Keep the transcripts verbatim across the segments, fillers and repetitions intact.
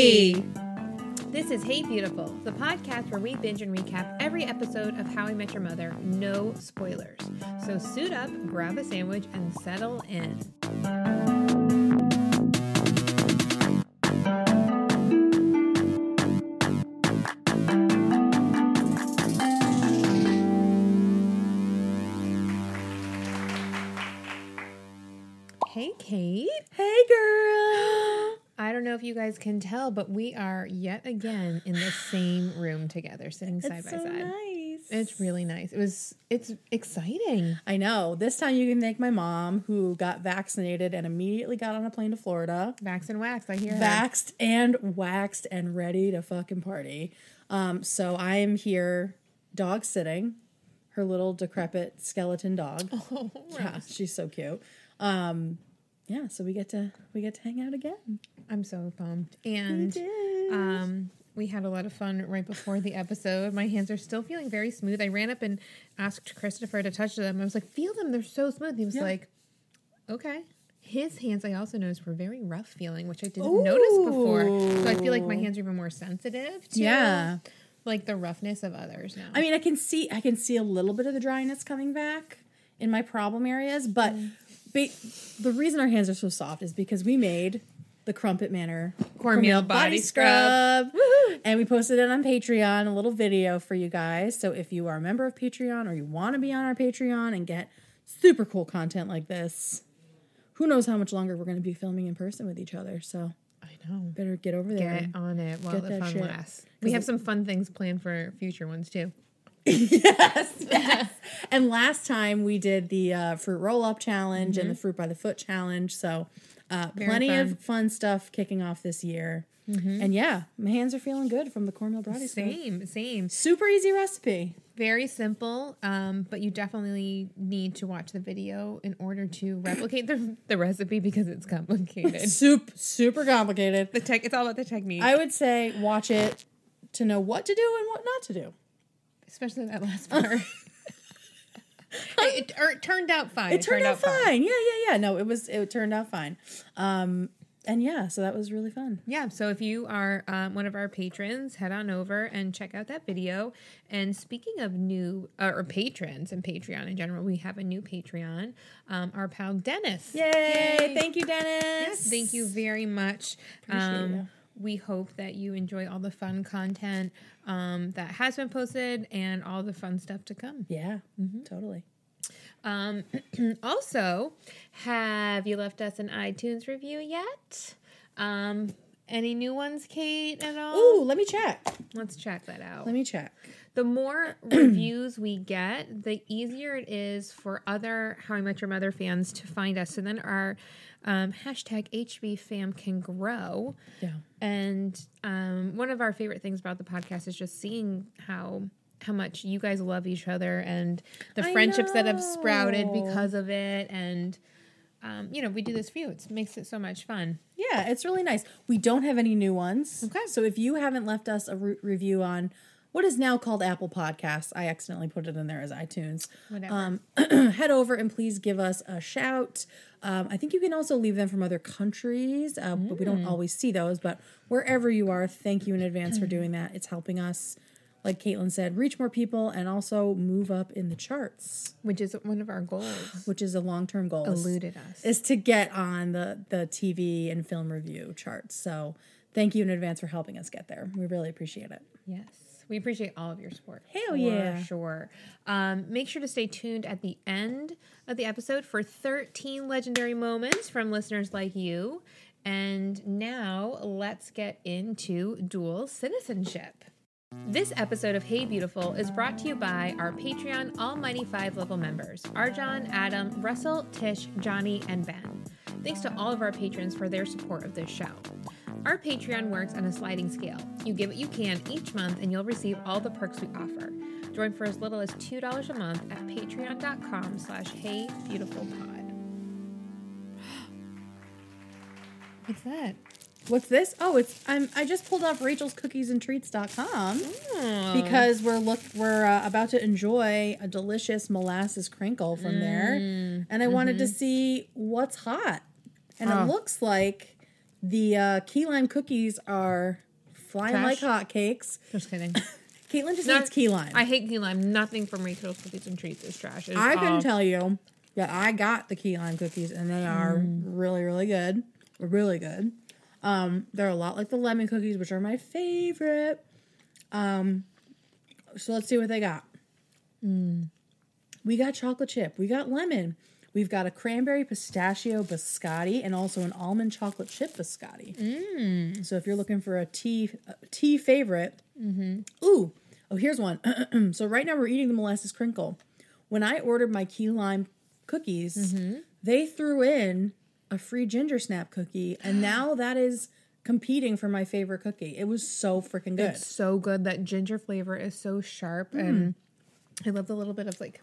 Hey! This is Hey Beautiful, the podcast where we binge and recap every episode of How I Met Your Mother, no spoilers. So suit up, grab a sandwich, and settle in. Hey, Kate. Hey, girl. I don't know if you guys can tell, but we are yet again in the same room together, sitting side it's by so side. Nice. It's really nice. It was. It's exciting. I know. This time you can thank my mom, who got vaccinated and immediately got on a plane to Florida. Vaxxed and waxed. I hear. Vaxxed her. and waxed and ready to fucking party. Um. So I am here, dog sitting, her little decrepit skeleton dog. Oh, yeah, right. She's so cute. Um. Yeah, so we get to we get to hang out again. I'm so pumped. And um, we had a lot of fun right before the episode. My hands are still feeling very smooth. I ran up and asked Christopher to touch them. I was like, feel them. They're so smooth. He was yeah. like, okay. His hands, I also noticed, were very rough feeling, which I didn't Ooh. notice before. So I feel like my hands are even more sensitive to yeah. like the roughness of others now. I mean, I can see I can see a little bit of the dryness coming back in my problem areas, but... Mm. But the reason our hands are so soft is because we made the Crumpet Manor cornmeal body, body scrub, scrub. and we posted it on Patreon, a little video for you guys. So if you are a member of Patreon or you want to be on our Patreon and get super cool content like this, who knows how much longer we're going to be filming in person with each other. So I know, better get over there, get on it while the fun lasts. We have some fun things planned for future ones too. yes, yes. And last time we did the uh, fruit roll-up challenge mm-hmm. and the fruit by the foot challenge. So uh, plenty fun. of fun stuff kicking off this year. Mm-hmm. And yeah, my hands are feeling good from the cornmeal body scrub. Same, same. Super easy recipe. Very simple, um, but you definitely need to watch the video in order to replicate the the recipe because it's complicated. Soup, super complicated. The tech. It's all about the technique. I would say watch it to know what to do and what not to do. Especially that last part. it, it, or it turned out fine. It, it turned, turned out, out fine. fine. Yeah, yeah, yeah. No, it was. It turned out fine. Um, and yeah, so that was really fun. Yeah. So if you are um, one of our patrons, head on over and check out that video. And speaking of new uh, or patrons and Patreon in general, we have a new Patreon. Um, our pal Dennis. Yay! Yay. Thank you, Dennis. Yes, thank you very much. Appreciate um, it. We hope that you enjoy all the fun content um, that has been posted and all the fun stuff to come. Yeah, mm-hmm. totally. Um, also, have you left us an iTunes review yet? Um, any new ones, Kate, at all? Ooh, let me check. Let's check that out. Let me check. The more reviews we get, the easier it is for other How I Met Your Mother fans to find us. So then our... Um, hashtag H B fam can grow. Yeah. And um, one of our favorite things about the podcast is just seeing how how much you guys love each other and the I friendships know. that have sprouted because of it. And, um, you know, we do this for you. It makes it so much fun. Yeah, it's really nice. We don't have any new ones. Okay. So if you haven't left us a re- review on what is now called Apple Podcasts, I accidentally put it in there as iTunes. Whatever. Um, head over and please give us a shout. Um, I think you can also leave them from other countries, uh, mm. but we don't always see those. But wherever you are, thank you in advance for doing that. It's helping us, like Caitlin said, reach more people and also move up in the charts. Which is one of our goals. Which is a long-term goal. Eluded us. Is to get on the, the T V and film review charts. So thank you in advance for helping us get there. We really appreciate it. Yes. We appreciate all of your support. Hell yeah. For sure. Um, make sure to stay tuned at the end of the episode for thirteen legendary moments from listeners like you. And now let's get into dual citizenship. This episode of Hey Beautiful is brought to you by our Patreon Almighty Five level members, Arjan, Adam, Russell, Tish, Johnny, and Ben. Thanks to all of our patrons for their support of this show. Our Patreon works on a sliding scale. You give what you can each month and you'll receive all the perks we offer. Join for as little as two dollars a month at patreon.com slash heybeautifulpod. What's that? What's this? Oh, it's I'm, I just pulled off Rachel's Cookies and Treats dot com oh. because we're look we're uh, about to enjoy a delicious molasses crinkle from mm. there. And I mm-hmm. wanted to see what's hot. And oh. it looks like... The uh, key lime cookies are flying Trash. like hotcakes. Just kidding. Caitlin just Not, hates key lime. I hate key lime. Nothing from Rachel's Cookies and Treats is trash. Is I all... can tell you that I got the key lime cookies, and they are mm. really, really good. Really good. Um, they're a lot like the lemon cookies, which are my favorite. Um, so let's see what they got. Mm. We got chocolate chip. We got lemon. We've got a cranberry pistachio biscotti and also an almond chocolate chip biscotti. Mm. So if you're looking for a tea a tea favorite, mm-hmm. ooh, oh, here's one. So right now we're eating the molasses crinkle. When I ordered my key lime cookies, mm-hmm. they threw in a free ginger snap cookie, and now that is competing for my favorite cookie. It was so freaking good. It's so good. That ginger flavor is so sharp, mm. and I love the little bit of like.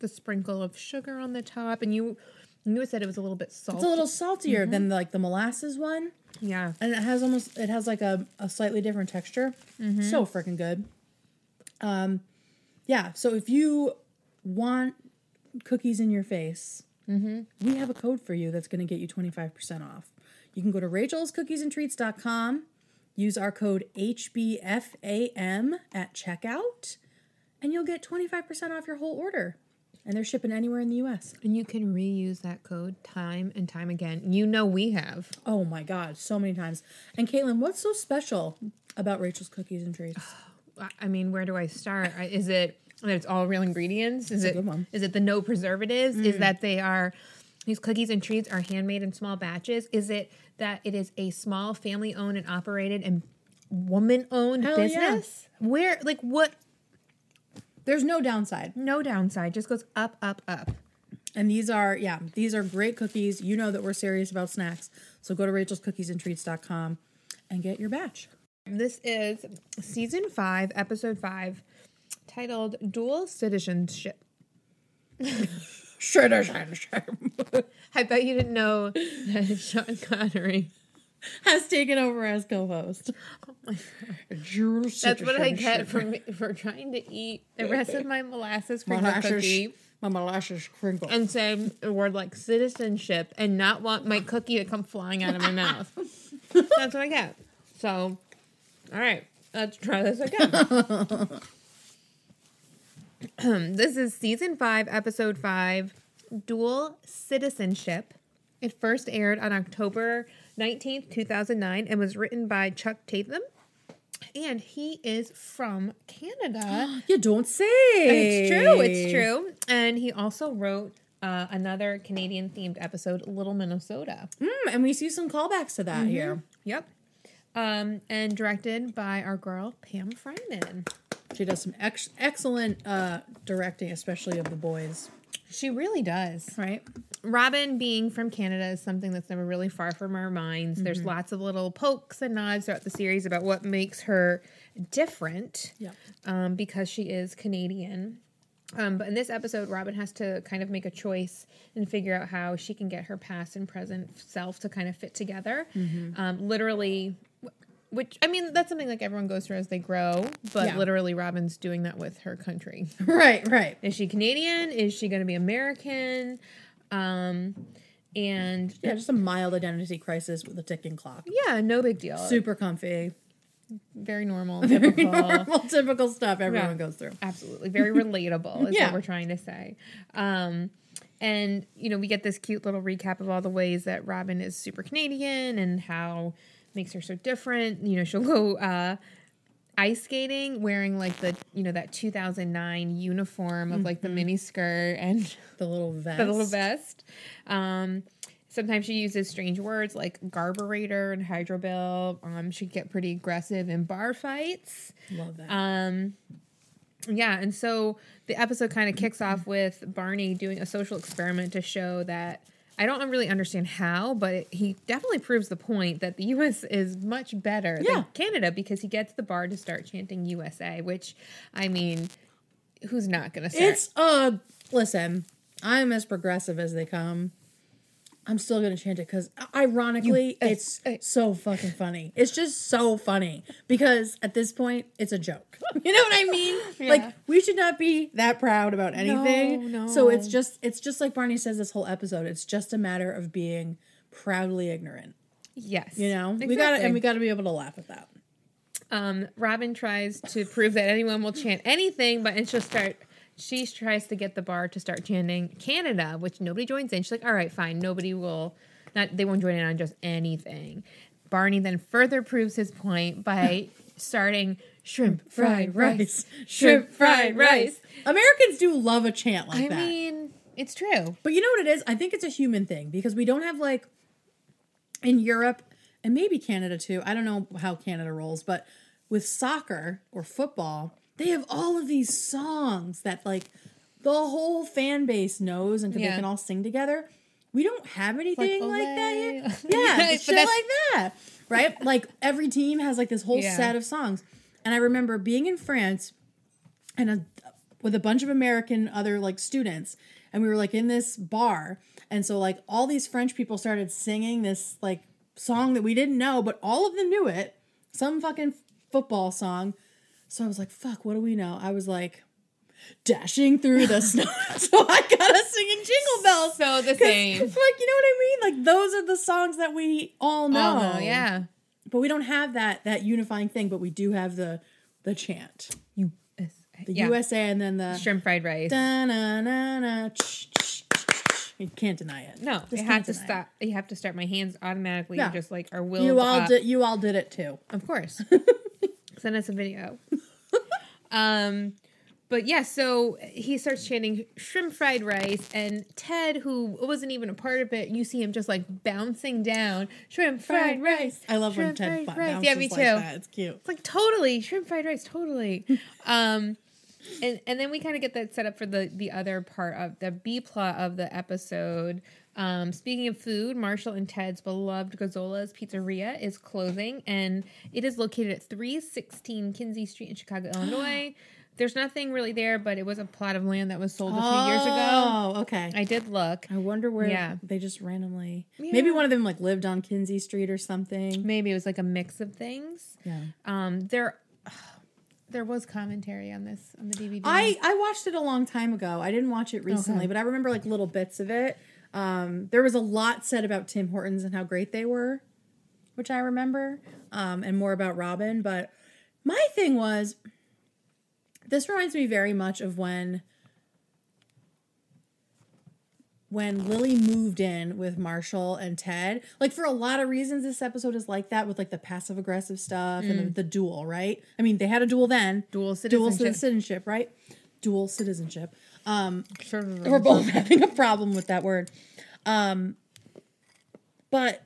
The sprinkle of sugar on the top, and you knew it said it was a little bit salty. It's a little saltier mm-hmm. than the, like the molasses one. Yeah, and it has almost it has like a, a slightly different texture. Mm-hmm. So freaking good. Um, yeah. So if you want cookies in your face, mm-hmm. we have a code for you that's going to get you twenty-five percent off. You can go to Rachel's Cookies and Treats dot com, use our code H B F A M at checkout, and you'll get twenty-five percent off your whole order. And they're shipping anywhere in the U S And you can reuse that code time and time again. You know we have. Oh, my God. So many times. And, Caitlin, what's so special about Rachel's Cookies and Treats? Oh, I mean, where do I start? Is it that it's all real ingredients? Is it, is it the no preservatives? Mm. Is that they are... These cookies and treats are handmade in small batches? Is it that it is a small family-owned and operated and woman-owned Hell business? Yeah. Where, like, what... There's no downside. No downside. Just goes up, up, up. And these are, yeah, these are great cookies. You know that we're serious about snacks. So go to Rachel's Cookies and Treats dot com and get your batch. This is season five, episode five, titled Dual Citizenship. Citizenship. I bet you didn't know that Sean Connery has taken over as co-host. Oh my God. Dual That's what I get for, for trying to eat the rest of my molasses crinkle molasses, cookie. My molasses crinkle. And say a word like citizenship and not want my cookie to come flying out of my mouth. That's what I get. So, all right. Let's try this again. This is season five, episode five, Dual Citizenship. It first aired on October nineteenth, two thousand nine, and was written by Chuck Tatham, and he is from Canada. You don't say. It's true. It's true. And he also wrote uh, another Canadian-themed episode, Little Minnesota. Mm, and we see some callbacks to that mm-hmm. here. Yep. Um, and directed by our girl, Pam Fryman. She does some ex- excellent uh, directing, especially of the boys. She really does. Right. Robin being from Canada is something that's never really far from our minds. Mm-hmm. There's lots of little pokes and nods throughout the series about what makes her different yep. um, because she is Canadian. Um, but in this episode, Robin has to kind of make a choice and figure out how she can get her past and present self to kind of fit together. Mm-hmm. Um, literally, which, I mean, that's something like everyone goes through as they grow, but yeah. literally Robin's doing that with her country. Right, right. Is she Canadian? Is she going to be American? Um, and... Yeah, just a mild identity crisis with a ticking clock. Yeah, no big deal. Super comfy. Very normal, Very typical. normal, typical stuff everyone yeah. goes through. Absolutely. Very relatable is yeah. what we're trying to say. Um, and, you know, we get this cute little recap of all the ways that Robin is super Canadian and how... makes her so different. You know, she'll go uh, ice skating wearing like the, you know, that two thousand nine uniform of mm-hmm. like the mini skirt and the little vest. The little vest. Um, sometimes she uses strange words like garburator and hydrobill. Um, she get pretty aggressive in bar fights. Love that. Um, yeah. And so the episode kind of kicks off with Barney doing a social experiment to show that I don't really understand how, but he definitely proves the point that the U S is much better yeah. than Canada because he gets the bar to start chanting U S A, which, I mean, who's not going to start? It's, uh, listen, I'm as progressive as they come. I'm still going to chant it because, ironically, you, it's uh, so fucking funny. It's just so funny because at this point, it's a joke. You know what I mean? Yeah. Like, we should not be that proud about anything. No, no. So it's just, it's just like Barney says this whole episode. It's just a matter of being proudly ignorant. Yes. You know, exactly. we got and we got to be able to laugh at that. Um, Robin tries to prove that anyone will chant anything, but and she'll start. She tries to get the bar to start chanting Canada, which nobody joins in. She's like, all right, fine. Nobody will not. They won't join in on just anything. Barney then further proves his point by starting shrimp fried rice, shrimp fried rice. Americans do love a chant like I that. I mean, it's true. But you know what it is? I think it's a human thing because we don't have like in Europe and maybe Canada too. I don't know how Canada rolls, but with soccer or football, they have all of these songs that like the whole fan base knows and yeah. they can all sing together. We don't have anything like, like that here. Yeah, shit so like that, right? Like every team has like this whole yeah. set of songs. And I remember being in France and a, with a bunch of American other like students, and we were like in this bar, and so like all these French people started singing this like song that we didn't know, but all of them knew it. Some fucking football song. So I was like, fuck, what do we know? I was like, dashing through the snow. So I got us singing Jingle Bells. So the same. Like, you know what I mean? Like, those are the songs that we all know. All know, yeah. But we don't have that that unifying thing, but we do have the the chant. U S A. The yeah. U S A and then the... Shrimp fried rice. Da-na-na-na. You can't deny it. No, just you have to stop. It. You have to start. My hands automatically yeah. just like are willed you all up. Did, you all did it too. Of course. Send us a video. um, but yeah, so he starts chanting shrimp fried rice, and Ted, who wasn't even a part of it, you see him just like bouncing down shrimp fried, fried rice. I love when Ted b- bounces yeah, me too. Like that. It's cute. It's like totally shrimp fried rice, totally. um, and and then we kind of get that set up for the the other part of the B plot of the episode. Um, speaking of food, Marshall and Ted's beloved Gazzola's Pizzeria is closing, and it is located at three sixteen Kinzie Street in Chicago, Illinois. There's nothing really there, but it was a plot of land that was sold a few oh, years ago. Oh, okay. I did look. I wonder where yeah. they just randomly... Yeah. Maybe one of them like lived on Kinzie Street or something. Maybe it was like a mix of things. Yeah. Um, there... There was commentary on this on the D V D. I, I watched it a long time ago. I didn't watch it recently, okay. but I remember like little bits of it. Um, there was a lot said about Tim Hortons and how great they were, which I remember, um, and more about Robin. But my thing was, this reminds me very much of when when Lily moved in with Marshall and Ted. Like, for a lot of reasons, this episode is like that with, like, the passive-aggressive stuff mm. and the, the duel, right? I mean, they had a duel then. Dual citizenship. Dual citizenship, right? Dual citizenship. Um, sure. We're both having a problem with that word. Um, but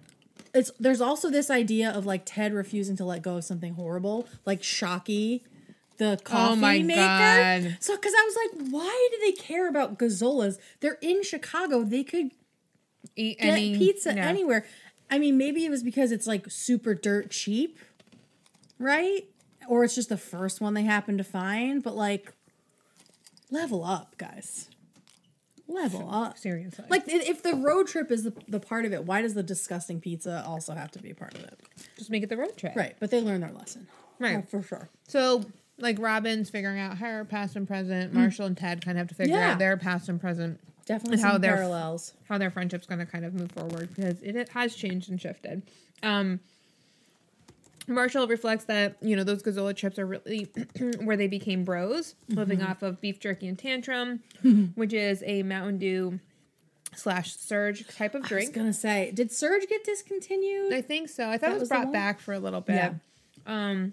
it's there's also this idea of, like, Ted refusing to let go of something horrible, like Shocky, the coffee oh my maker. God. So, because I was like, why do they care about Gazzola's? They're in Chicago. They could eat get any, pizza no. anywhere. I mean, maybe it was because it's like super dirt cheap, right? Or it's just the first one they happened to find. But like, level up, guys. Level up. Seriously. Like, if the road trip is the, the part of it, why does the disgusting pizza also have to be a part of it? Just make it the road trip. Right. But they learn their lesson. Right. Oh, for sure. So... Like, Robin's figuring out her past and present. Marshall and Ted kind of have to figure yeah. out their past and present. Definitely and how some their, parallels. How their friendship's going to kind of move forward because it, it has changed and shifted. Um, Marshall reflects that, you know, those Gazzola chips are really where they became bros, mm-hmm. living off of beef jerky and Tantrum, mm-hmm. which is a Mountain Dew slash Surge type of drink. I was going to say, did Surge get discontinued? I think so. I thought that it was brought back for a little bit. Yeah. Um,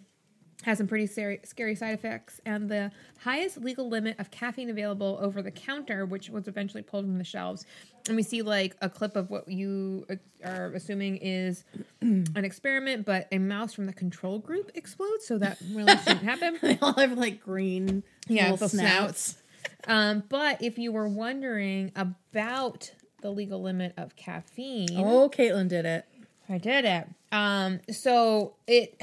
has some pretty scary, scary side effects, and the highest legal limit of caffeine available over the counter, which was eventually pulled from the shelves. And we see, like, a clip of what you are assuming is an experiment, but a mouse from the control group explodes, so that really shouldn't happen. They all have, like, green yeah, little snouts. snouts. um, but if you were wondering about the legal limit of caffeine... Oh, Caitlin did it. I did it. Um, so it...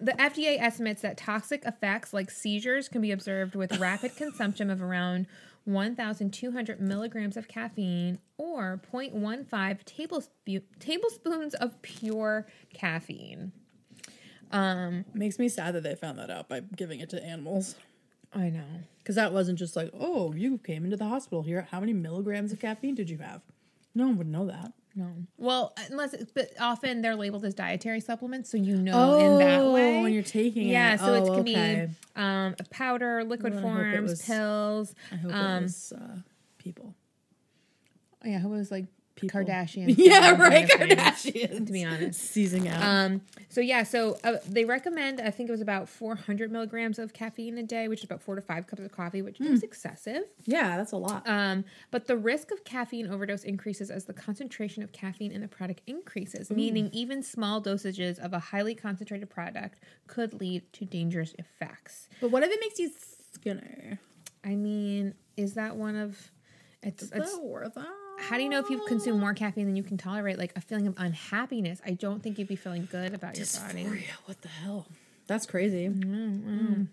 The F D A estimates that toxic effects like seizures can be observed with rapid consumption of around one thousand two hundred milligrams of caffeine or zero point one five tablespo- tablespoons of pure caffeine. Um, Makes me sad that they found that out by giving it to animals. I know. Because that wasn't just like, oh, you came into the hospital here. How many milligrams of caffeine did you have? No one would know that. No. Well, unless, it's, but often they're labeled as dietary supplements, so you know oh, in that way. when you're taking yeah, it. Yeah, so oh, it can okay. be um, a powder, liquid well, forms, I hope it was, pills. I hope um, it was uh, people. Yeah, I hope it was like people. Kardashians. Yeah, right, kind of Kardashians. Things, to be honest. Seizing out. Um, so, yeah, so uh, they recommend, I think it was about four hundred milligrams of caffeine a day, which is about four to five cups of coffee, which mm. is excessive. Yeah, that's a lot. Um, but the risk of caffeine overdose increases as the concentration of caffeine in the product increases, mm. meaning even small dosages of a highly concentrated product could lead to dangerous effects. But what if it makes you skinner? I mean, is that one of... It's, is it's, that worth it? How do you know if you've consumed more caffeine than you can tolerate? Like a feeling of unhappiness. I don't think you'd be feeling good about Dysphoria. your body. What the hell? That's crazy. Mm-hmm. Mm.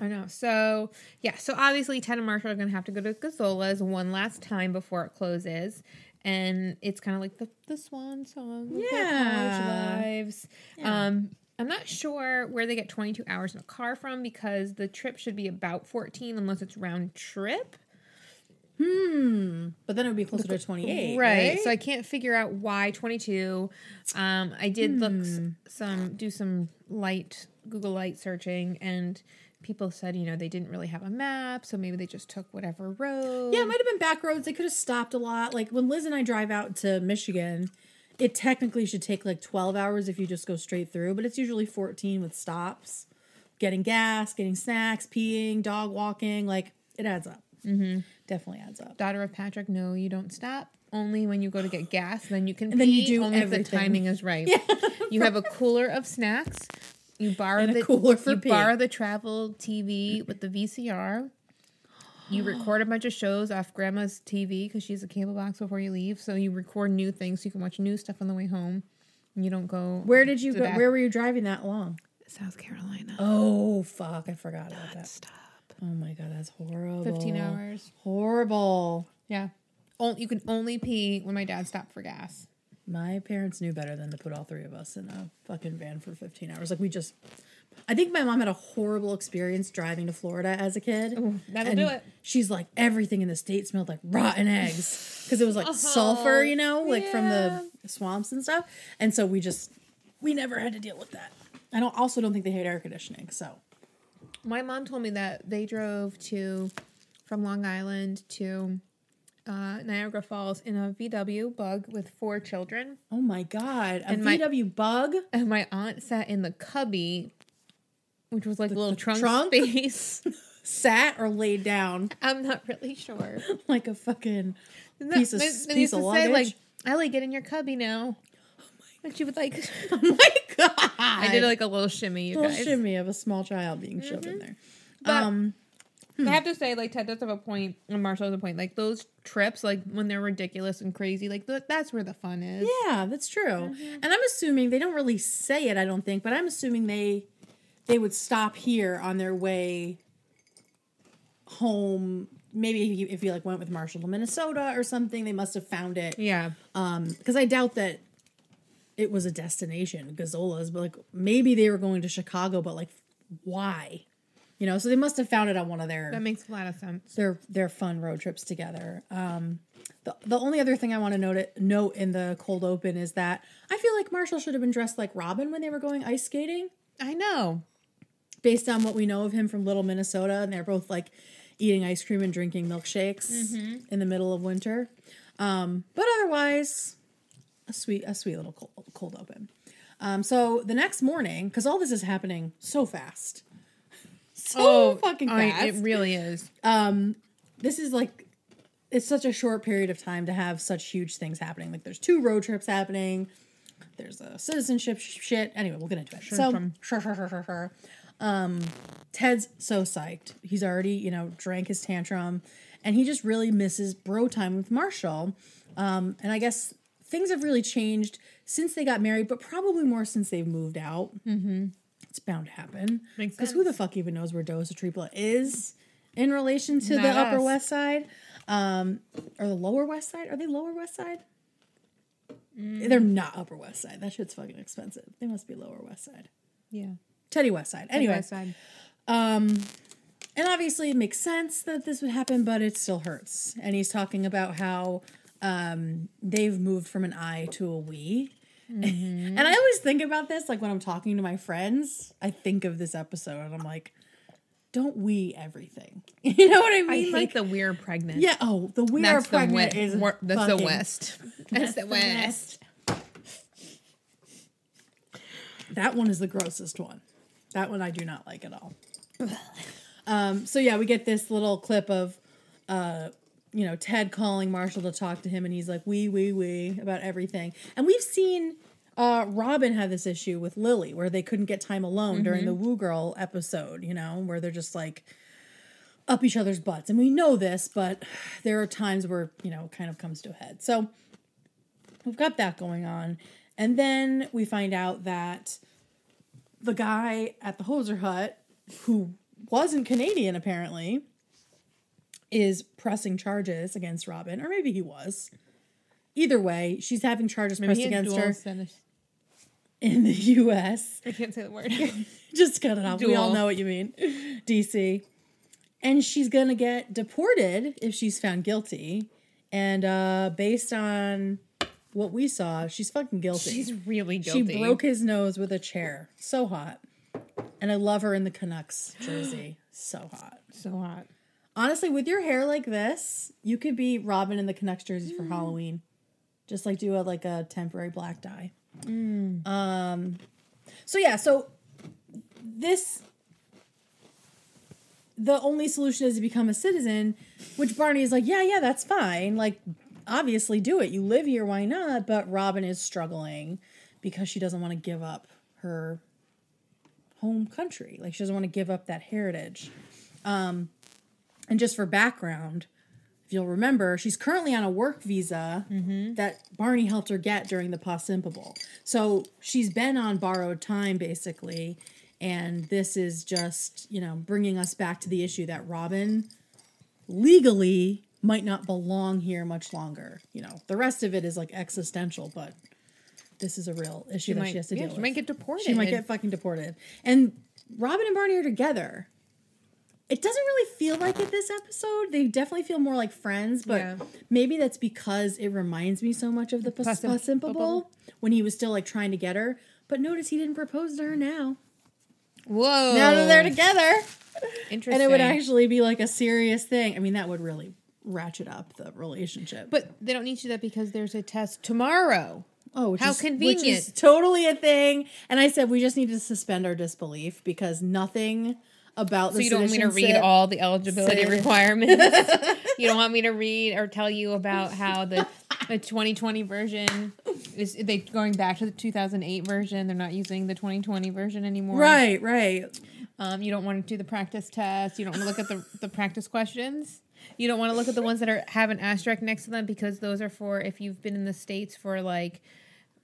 I know. So, yeah. So, obviously, Ted and Marshall are going to have to go to Gazzola's one last time before it closes. And it's kind of like the, the swan song. Yeah. Lives. Yeah. Um, I'm not sure where they get twenty-two hours in a car from because the trip should be about fourteen unless it's round trip. Hmm. But then it would be closer to twenty-eight. Right. right. So I can't figure out why twenty-two. Um, I did hmm. look some, do some light, Google light searching, and people said, you know, they didn't really have a map, so maybe they just took whatever road. Yeah, it might have been back roads. They could have stopped a lot. Like when Liz and I drive out to Michigan, it technically should take like twelve hours if you just go straight through, but it's usually fourteen with stops, getting gas, getting snacks, peeing, dog walking. Like it adds up. Mm-hmm. Definitely adds up. Daughter of Patrick, no, you don't stop. Only when you go to get gas, then you can and pee. Then you do only everything. If the timing is right. Yeah. You have a cooler of snacks. You borrow and the a cooler for you pee. borrow the travel T V with the V C R. You record a bunch of shows off Grandma's T V because she's a cable box before you leave. So you record new things so you can watch new stuff on the way home. And you don't go. Where did you go? Back. Where were you driving that long? South Carolina. Oh fuck! I forgot about that. Stop. Oh my god, that's horrible. fifteen hours. Horrible. Yeah. O- you can only pee when my dad stopped for gas. My parents knew better than to put all three of us in a fucking van for fifteen hours. Like we just... I think my mom had a horrible experience driving to Florida as a kid. Ooh, that'll and do it. She's like, everything in the state smelled like rotten eggs. Because it was like oh, sulfur, you know? Like yeah. from the swamps and stuff. And so we just... We never had to deal with that. I don't. also don't think they hate air conditioning, so... My mom told me that they drove to, from Long Island to uh, Niagara Falls in a V W Bug with four children. Oh my God. A and V W my, Bug? And my aunt sat in the cubby, which was like the, a little trunk, trunk space. Sat or laid down? I'm not really sure. Like a fucking that, piece of, they, they piece of to luggage. Say, like, Ellie, get in your cubby now. And she would like, oh my God. I did like a little shimmy, you guys. A little guys. shimmy of a small child being mm-hmm. shoved in there. But um, hmm. I have to say, like, Ted does have a point, and Marshall has a point. Like, those trips, like, when they're ridiculous and crazy, like, th- that's where the fun is. Yeah, that's true. Mm-hmm. And I'm assuming, they don't really say it, I don't think, but I'm assuming they they would stop here on their way home. Maybe if you, if you like, went with Marshall to Minnesota or something, they must have found it. Yeah. Um, because I doubt that it was a destination, Gazzola's, but like maybe they were going to Chicago, but like why? You know, so they must have found it on one of their That makes a lot of sense. Their their fun road trips together. Um the the only other thing I want to note it, note in the cold open is that I feel like Marshall should have been dressed like Robin when they were going ice skating. I know. Based on what we know of him from Little Minnesota, and they're both like eating ice cream and drinking milkshakes mm-hmm. in the middle of winter. Um but otherwise A sweet, a sweet little cold, cold open. Um, so the next morning, because all this is happening so fast, so oh, fucking fast, I, it really is. Um, this is like, it's such a short period of time to have such huge things happening. Like there's two road trips happening. There's a citizenship sh- shit. Anyway, we'll get into it. Sure, so from- sure, sure, sure, sure, sure. Um, Ted's so psyched. He's already, you know, drank his tantrum, and he just really misses bro time with Marshall. Um, and I guess. Things have really changed since they got married, but probably more since they've moved out. Mm-hmm. It's bound to happen. Makes sense. Because who the fuck even knows where Dosa Tripla is in relation to Not the us. Upper West Side? Um, or the Lower West Side? Are they Lower West Side? Mm. They're not Upper West Side. That shit's fucking expensive. They must be Lower West Side. Yeah. Teddy West Side. Anyway. Teddy West Side. Um, and obviously it makes sense that this would happen, but it still hurts. And he's talking about how... um, they've moved from an I to a we. Mm-hmm. And I always think about this, like when I'm talking to my friends, I think of this episode and I'm like, don't we everything? You know what I mean? I hate like the we're pregnant. Yeah. Oh, the we're that's pregnant the is War- that's fucking, the West. That's, that's the West. That one is the grossest one. That one I do not like at all. Um, so yeah, we get this little clip of, uh, you know, Ted calling Marshall to talk to him, and he's like, "We, we, we" about everything. And we've seen uh, Robin have this issue with Lily, where they couldn't get time alone mm-hmm. during the Woo Girl episode. You know, where they're just like up each other's butts, and we know this, but there are times where you know, it kind of comes to a head. So we've got that going on, and then we find out that the guy at the Hoser Hut who wasn't Canadian apparently is pressing charges against Robin, or maybe he was. Either way, she's having charges maybe pressed against her Spanish. In the U S I can't say the word. Just cut it off. Dual. We all know what you mean. D C. And she's going to get deported if she's found guilty. And uh, based on what we saw, she's fucking guilty. She's really guilty. She broke his nose with a chair. So hot. And I love her in the Canucks jersey. So hot. So hot. Honestly, with your hair like this, you could be Robin in the Canucks jersey mm. for Halloween. Just like do a like a temporary black dye. Mm. Um, so yeah, so this, the only solution is to become a citizen, which Barney is like, yeah, yeah, that's fine. Like, obviously do it. You live here, why not? But Robin is struggling because she doesn't want to give up her home country. Like, she doesn't want to give up that heritage. Um, and just for background, if you'll remember, she's currently on a work visa mm-hmm. that Barney helped her get during the Possimpable. So she's been on borrowed time, basically. And this is just, you know, bringing us back to the issue that Robin legally might not belong here much longer. You know, the rest of it is like existential, but this is a real issue she that might, she has to yeah, deal she with. She might get deported. She might get fucking deported. And Robin and Barney are together. It doesn't really feel like it this episode. They definitely feel more like friends, but yeah. maybe that's because it reminds me so much of the Possimpable when he was still like trying to get her. But notice he didn't propose to her now. Whoa. Now that they're together. Interesting. And it would actually be like a serious thing. I mean, that would really ratchet up the relationship. But they don't need to do that because there's a test tomorrow. Oh, which how is, convenient. Which is totally a thing. And I said, we just need to suspend our disbelief because nothing about the So you don't want me to read all the eligibility sit. requirements? You don't want me to read or tell you about how the, the twenty twenty version, is they going back to the two thousand eight version. They're not using the twenty twenty version anymore. Right, right. Um, you don't want to do the practice test. You don't want to look at the, the practice questions. You don't want to look at the ones that are have an asterisk next to them because those are for if you've been in the States for like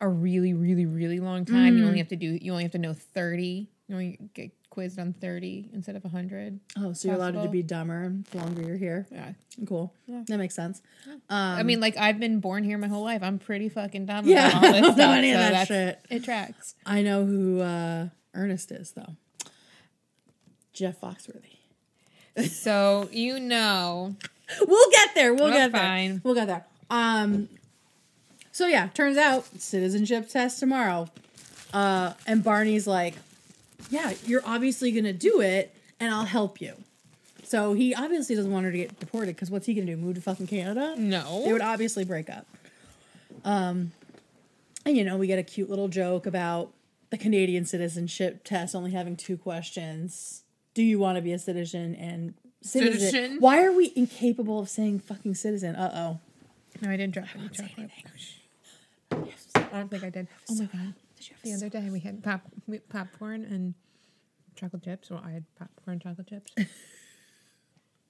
a really, really, really long time. Mm. You only have to do. You only have to know thirty. You only get quizzed on thirty instead of a hundred. Oh, so you're allowed to be dumber the longer you're here. Yeah, cool. Yeah. That makes sense. Yeah. Um, I mean, like I've been born here my whole life. I'm pretty fucking dumb. Yeah, about all this I don't know any of that shit. It tracks. I know who uh, Ernest is though. Jeff Foxworthy. So you know, we'll get there. We'll, we'll get fine. there. We'll get there. Um. So, yeah, turns out citizenship test tomorrow. Uh, and Barney's like, yeah, you're obviously going to do it and I'll help you. So he obviously doesn't want her to get deported because what's he going to do? Move to fucking Canada? No. They would obviously break up. Um, and, you know, we get a cute little joke about the Canadian citizenship test only having two questions. Do you want to be a citizen? And citizen. citizen? Why are we incapable of saying fucking citizen? Uh-oh. No, I didn't drop any chocolate. I don't think I did. Oh my god! Did you have the other day we had pop we had popcorn and chocolate chips? Well, I had popcorn chocolate chips. I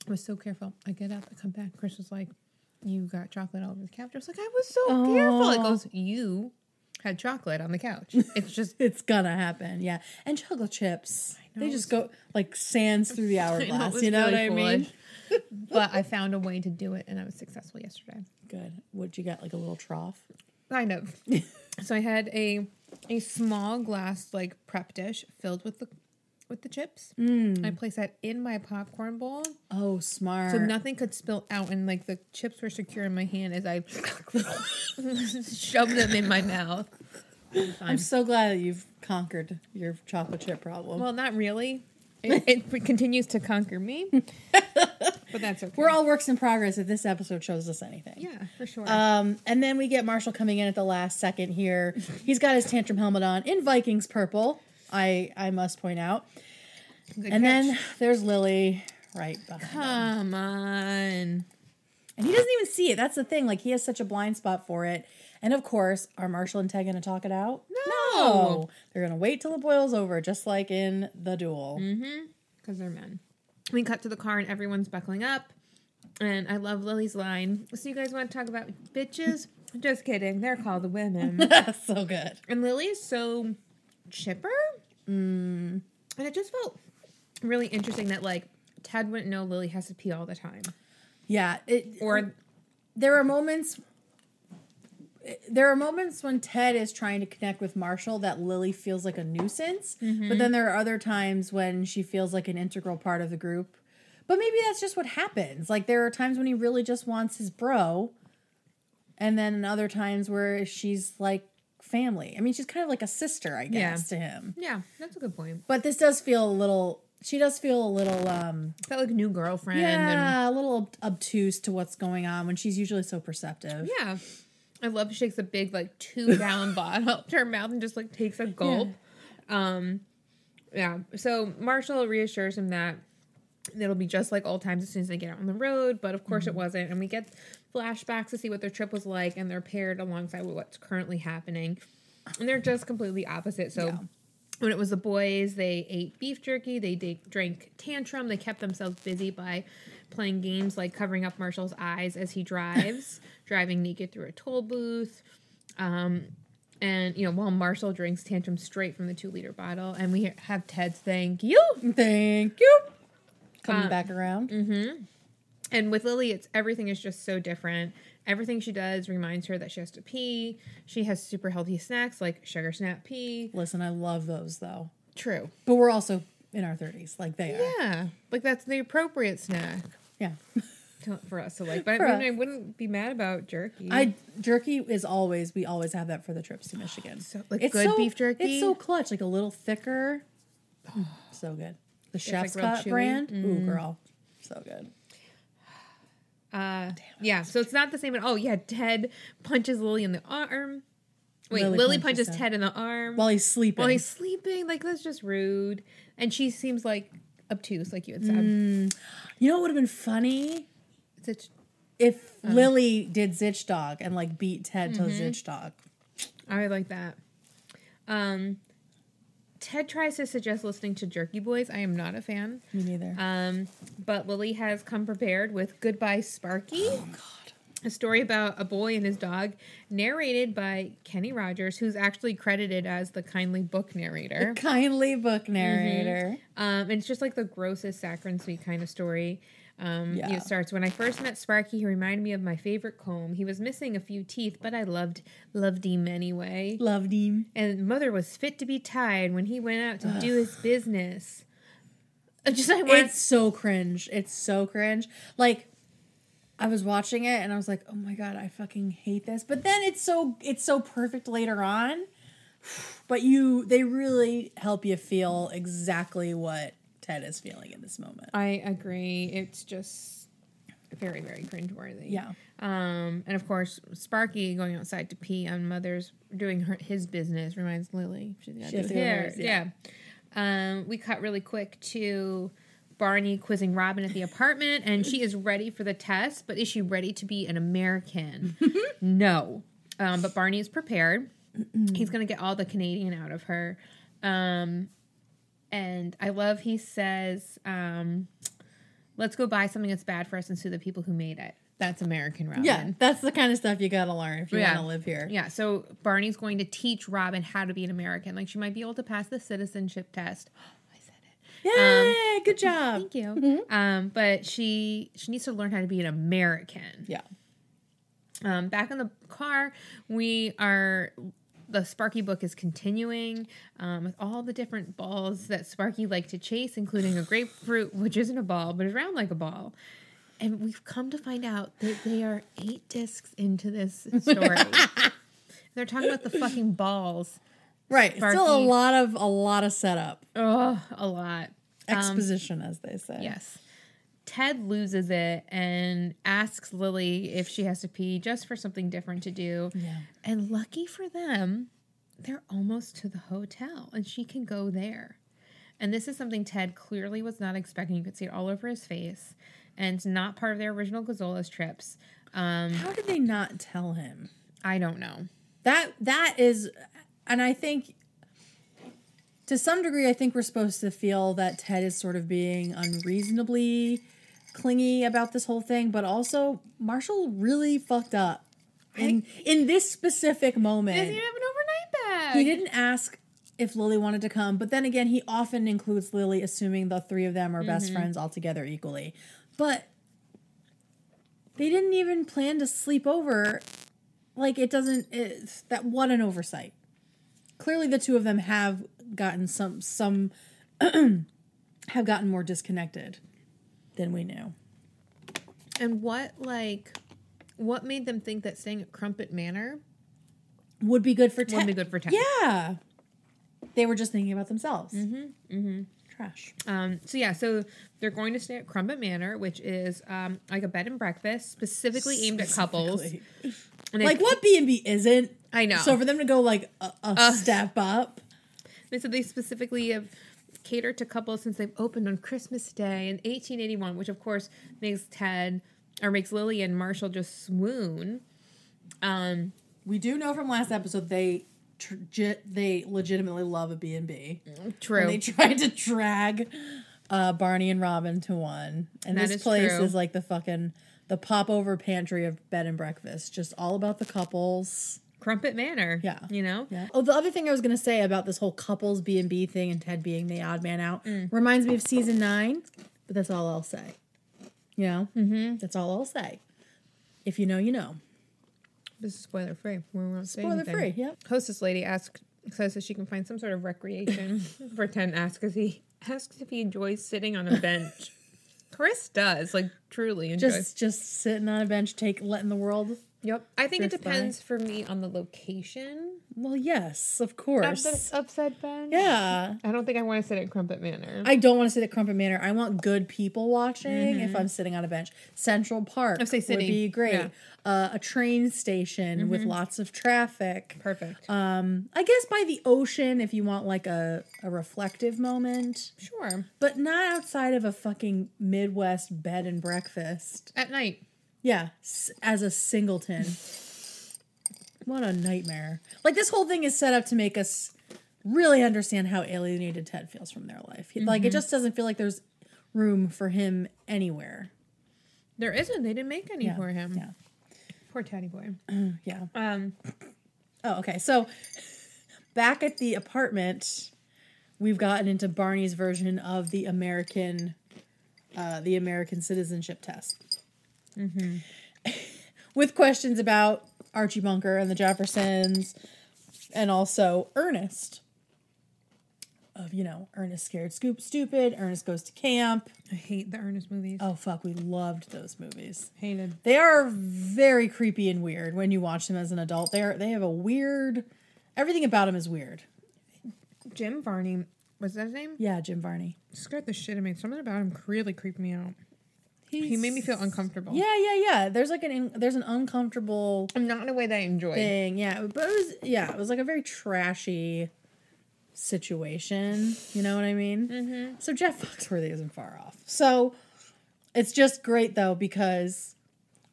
was so careful. I get up, I come back. Chris was like, "You got chocolate all over the couch." I was like, "I was so oh. careful." It goes, "You had chocolate on the couch." It's just, it's gonna happen. Yeah, and chocolate chips, I know, they just go like sands through the hourglass. Know, you know really what I mean? But I found a way to do it, and I was successful yesterday. Good. What'd you get? Like a little trough. Kind of. So I had a a small glass like prep dish filled with the with the chips. Mm. I placed that in my popcorn bowl. Oh, smart. So nothing could spill out, and like the chips were secure in my hand as I shoved them in my mouth. I'm, I'm so glad that you've conquered your chocolate chip problem. Well, not really. It, it continues to conquer me, but that's okay. We're all works in progress if this episode shows us anything. Yeah, for sure. Um, and then we get Marshall coming in at the last second here. He's got his tantrum helmet on in Vikings purple, I, I must point out. Good and catch. Then there's Lily right behind Come him. on. And he doesn't even see it. That's the thing. Like, he has such a blind spot for it. And, of course, are Marshall and Ted going to talk it out? No. no. They're going to wait till it boils over, just like in The Duel. Mm-hmm. Because they're men. We cut to the car, and everyone's buckling up. And I love Lily's line. So you guys want to talk about bitches? Just kidding. They're called the women. That's so good. And Lily is so chipper. Mm. And it just felt really interesting that, like, Ted wouldn't know Lily has to pee all the time. Yeah. It, or there are moments... There are moments when Ted is trying to connect with Marshall that Lily feels like a nuisance, mm-hmm. but then there are other times when she feels like an integral part of the group. But maybe that's just what happens. Like, there are times when he really just wants his bro, and then other times where she's like family. I mean, she's kind of like a sister, I guess, yeah. to him. Yeah, that's a good point. But this does feel a little... She does feel a little... Um, felt like new girlfriend. Yeah, and... a little obtuse to what's going on when she's usually so perceptive. Yeah. I love she takes a big, like, two-gallon bottle to her mouth and just, like, takes a gulp. Yeah. Um, yeah. So Marshall reassures him that it'll be just like old times as soon as they get out on the road. But, of course, mm-hmm. it wasn't. And we get flashbacks to see what their trip was like. And they're paired alongside with what's currently happening. And they're just completely opposite. So yeah. When it was the boys, they ate beef jerky. They d- drank Tantrum. They kept themselves busy by... playing games like covering up Marshall's eyes as he drives, driving naked through a toll booth. Um, and, you know, while Marshall drinks Tantrum straight from the two-liter bottle. And we have Ted's thank you. Thank you. Coming um, back around. Mm-hmm. And with Lily, it's everything is just so different. Everything she does reminds her that she has to pee. She has super healthy snacks like Sugar Snap Pea. Listen, I love those, though. True. But we're also in our thirties. Like, they yeah. are. Yeah. Like, that's the appropriate snack. Yeah, for us to like, but I, mean, I wouldn't be mad about jerky. I jerky is always we always have that for the trips to Michigan. Oh, so, like it's good so, beef jerky. It's so clutch, like a little thicker. Oh, so good. The it's Chef's like Cut chewy. brand. Mm. Ooh, girl, so good. Uh, Damn, yeah, so it's not the same at all. Yeah, Ted punches Lily in the arm. Wait, Lily, Lily punches, punches Ted in the arm while he's sleeping. While he's sleeping, like that's just rude. And she seems like. Obtuse, like you had said. Mm. You know what would have been funny? Zitch. If um. Lily did Zitch Dog and, like, beat Ted mm-hmm. to Zitch Dog. I would like that. Um, Ted tries to suggest listening to Jerky Boys. I am not a fan. Me neither. Um, but Lily has come prepared with Goodbye Sparky. Oh, God. A story about a boy and his dog, narrated by Kenny Rogers, who's actually credited as the kindly book narrator. The kindly book narrator. Mm-hmm. Um, and it's just like the grossest saccharine sweet kind of story. Um, yeah. You know, it starts, when I first met Sparky, he reminded me of my favorite comb. He was missing a few teeth, but I loved loved him anyway. Loved him. And mother was fit to be tied when he went out to Ugh. do his business. I just, I want- it's so cringe. It's so cringe. Like... I was watching it and I was like, "Oh my god, I fucking hate this." But then it's so it's so perfect later on. But you, they really help you feel exactly what Ted is feeling in this moment. I agree. It's just very, very cringeworthy. Yeah. Um, and of course, Sparky going outside to pee on Mother's doing her, his business reminds Lily she's got to do hers. Yeah. yeah. Um, we cut really quick to Barney quizzing Robin at the apartment, and she is ready for the test, but is she ready to be an American? No. Um, but Barney is prepared. Mm-mm. He's going to get all the Canadian out of her. Um, and I love he says, um, let's go buy something that's bad for us and sue the people who made it. That's American, Robin. Yeah, that's the kind of stuff you got to learn if you yeah. want to live here. Yeah, so Barney's going to teach Robin how to be an American. Like, she might be able to pass the citizenship test. Yeah, um, good job. Thank you. Mm-hmm. Um, but she she needs to learn how to be an American. Yeah. Um, back in the car, we are the Sparky book is continuing um, with all the different balls that Sparky liked to chase, including a grapefruit, which isn't a ball, but is round like a ball. And we've come to find out that they are eight discs into this story. They're talking about the fucking balls. Right. Sparky. Still a lot of a lot of setup. Oh, a lot. Exposition, um, as they say. Yes. Ted loses it and asks Lily if she has to pee just for something different to do. Yeah. And lucky for them, they're almost to the hotel and she can go there. And this is something Ted clearly was not expecting. You could see it all over his face. And it's not part of their original Gazzola's trips. Um, How did they not tell him? I don't know. That That is... And I think... To some degree, I think we're supposed to feel that Ted is sort of being unreasonably clingy about this whole thing, but also Marshall really fucked up in I, in this specific moment. He didn't have an overnight bag. He didn't ask if Lily wanted to come, but then again, he often includes Lily, assuming the three of them are best mm-hmm. friends altogether equally. But they didn't even plan to sleep over. Like it doesn't. It's, that what an oversight. Clearly, the two of them have. gotten some some have gotten more disconnected than we knew. And what like what made them think that staying at Crumpet Manor would be good for Ted? Would be good for Ted. Yeah, they were just thinking about themselves. Mm-hmm. Mm-hmm. Trash. Um. So yeah. So they're going to stay at Crumpet Manor, which is um like a bed and breakfast specifically, specifically. aimed at couples. And like it, what B and B isn't? I know. So for them to go like a, a uh, step up. They said they specifically have catered to couples since they've opened on Christmas Day in eighteen eighty-one, which of course makes Ted or makes Lily and Marshall just swoon. Um, we do know from last episode they tr- they legitimately love a B and B. True. And they tried to drag uh, Barney and Robin to one, and that this is place true. is like the fucking the popover pantry of bed and breakfast, just all about the couples. Crumpet Manor. Yeah. You know? Yeah. Oh, the other thing I was going to say about this whole couples B and B thing and Ted being the odd man out mm. reminds me of season nine, but that's all I'll say. You know? Mm-hmm. That's all I'll say. If you know, you know. This is spoiler free. We won't say spoiler anything. free, yeah. Hostess lady asks, says that she can find some sort of recreation for Ted and asks if he, asks if he enjoys sitting on a bench. Chris does, like truly enjoys. Just, just sitting on a bench, take letting the world... Yep. I think Drift it depends by. for me on the location. Well, yes, of course. Upside, upside bench? Yeah. I don't think I want to sit at Crumpet Manor. I don't want to sit at Crumpet Manor. I want good people watching mm-hmm. if I'm sitting on a bench. Central Park city. would be great. Yeah. Uh, a train station mm-hmm. with lots of traffic. Perfect. Um, I guess by the ocean if you want like a, a reflective moment. Sure. But not outside of a fucking Midwest bed and breakfast. At night. Yeah, as a singleton. What a nightmare. Like, this whole thing is set up to make us really understand how alienated Ted feels from their life. Mm-hmm. Like, it just doesn't feel like there's room for him anywhere. There isn't. They didn't make any yeah. for him. Yeah. Poor Teddy boy. Uh, yeah. Um. Oh, okay. So, back at the apartment, we've gotten into Barney's version of the American, uh, the American citizenship test. Mm-hmm. With questions about Archie Bunker and the Jeffersons and also Ernest of, you know, Ernest Scared Scoop Stupid, Ernest Goes to Camp. I hate the Ernest movies. Oh, fuck. We loved those movies. Hated. They are very creepy and weird when you watch them as an adult. They are, they have a weird... Everything about them is weird. Jim Varney. Was that his name? Yeah, Jim Varney. Scared the shit out of me. Something about him really creeped me out. He's, he made me feel uncomfortable. Yeah, yeah, yeah. There's like an in, there's an uncomfortable. I'm not in a way that I enjoyed. Thing, yeah, but it was yeah, it was like a very trashy situation. You know what I mean? Mm-hmm. So Jeff Foxworthy isn't far off. So it's just great though because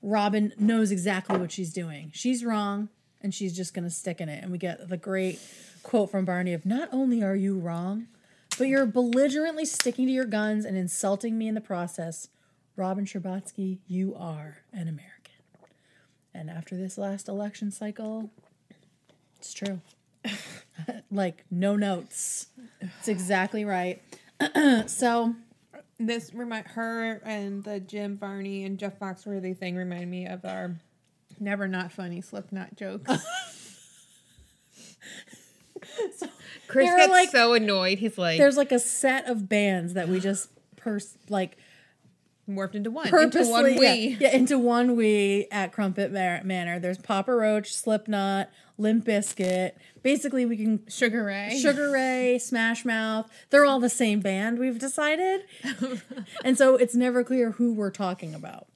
Robin knows exactly what she's doing. She's wrong, and she's just gonna stick in it. And we get the great quote from Barney of "Not only are you wrong, but you're belligerently sticking to your guns and insulting me in the process." Robin Scherbatsky, you are an American. And after this last election cycle, it's true. Like, no notes. It's exactly right. So, this remind her and the Jim Varney and Jeff Foxworthy thing remind me of our never not funny Slipknot jokes. Chris gets like, so annoyed. He's like, there's like a set of bands that we just pers- like morphed into one. Into one Wii. Yeah, yeah, into one Wii at Crumpet Manor. There's Papa Roach, Slipknot, Limp Bizkit. Basically, we can... Sugar Ray. Sugar Ray, Smash Mouth. They're all the same band, we've decided. And so it's never clear who we're talking about.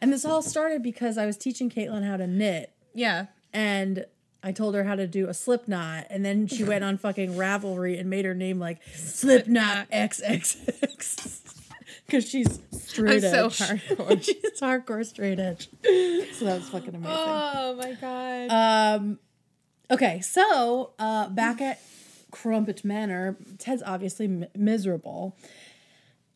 And this all started because I was teaching Caitlin how to knit. Yeah. And... I told her how to do a Slipknot, and then she went on fucking Ravelry and made her name like Slipknot triple X. Because she's straight I'm edge. So hardcore. She's hardcore straight edge. So that was fucking amazing. Oh my god. Um, okay, so uh, back at Crumpet Manor, Ted's obviously m- miserable.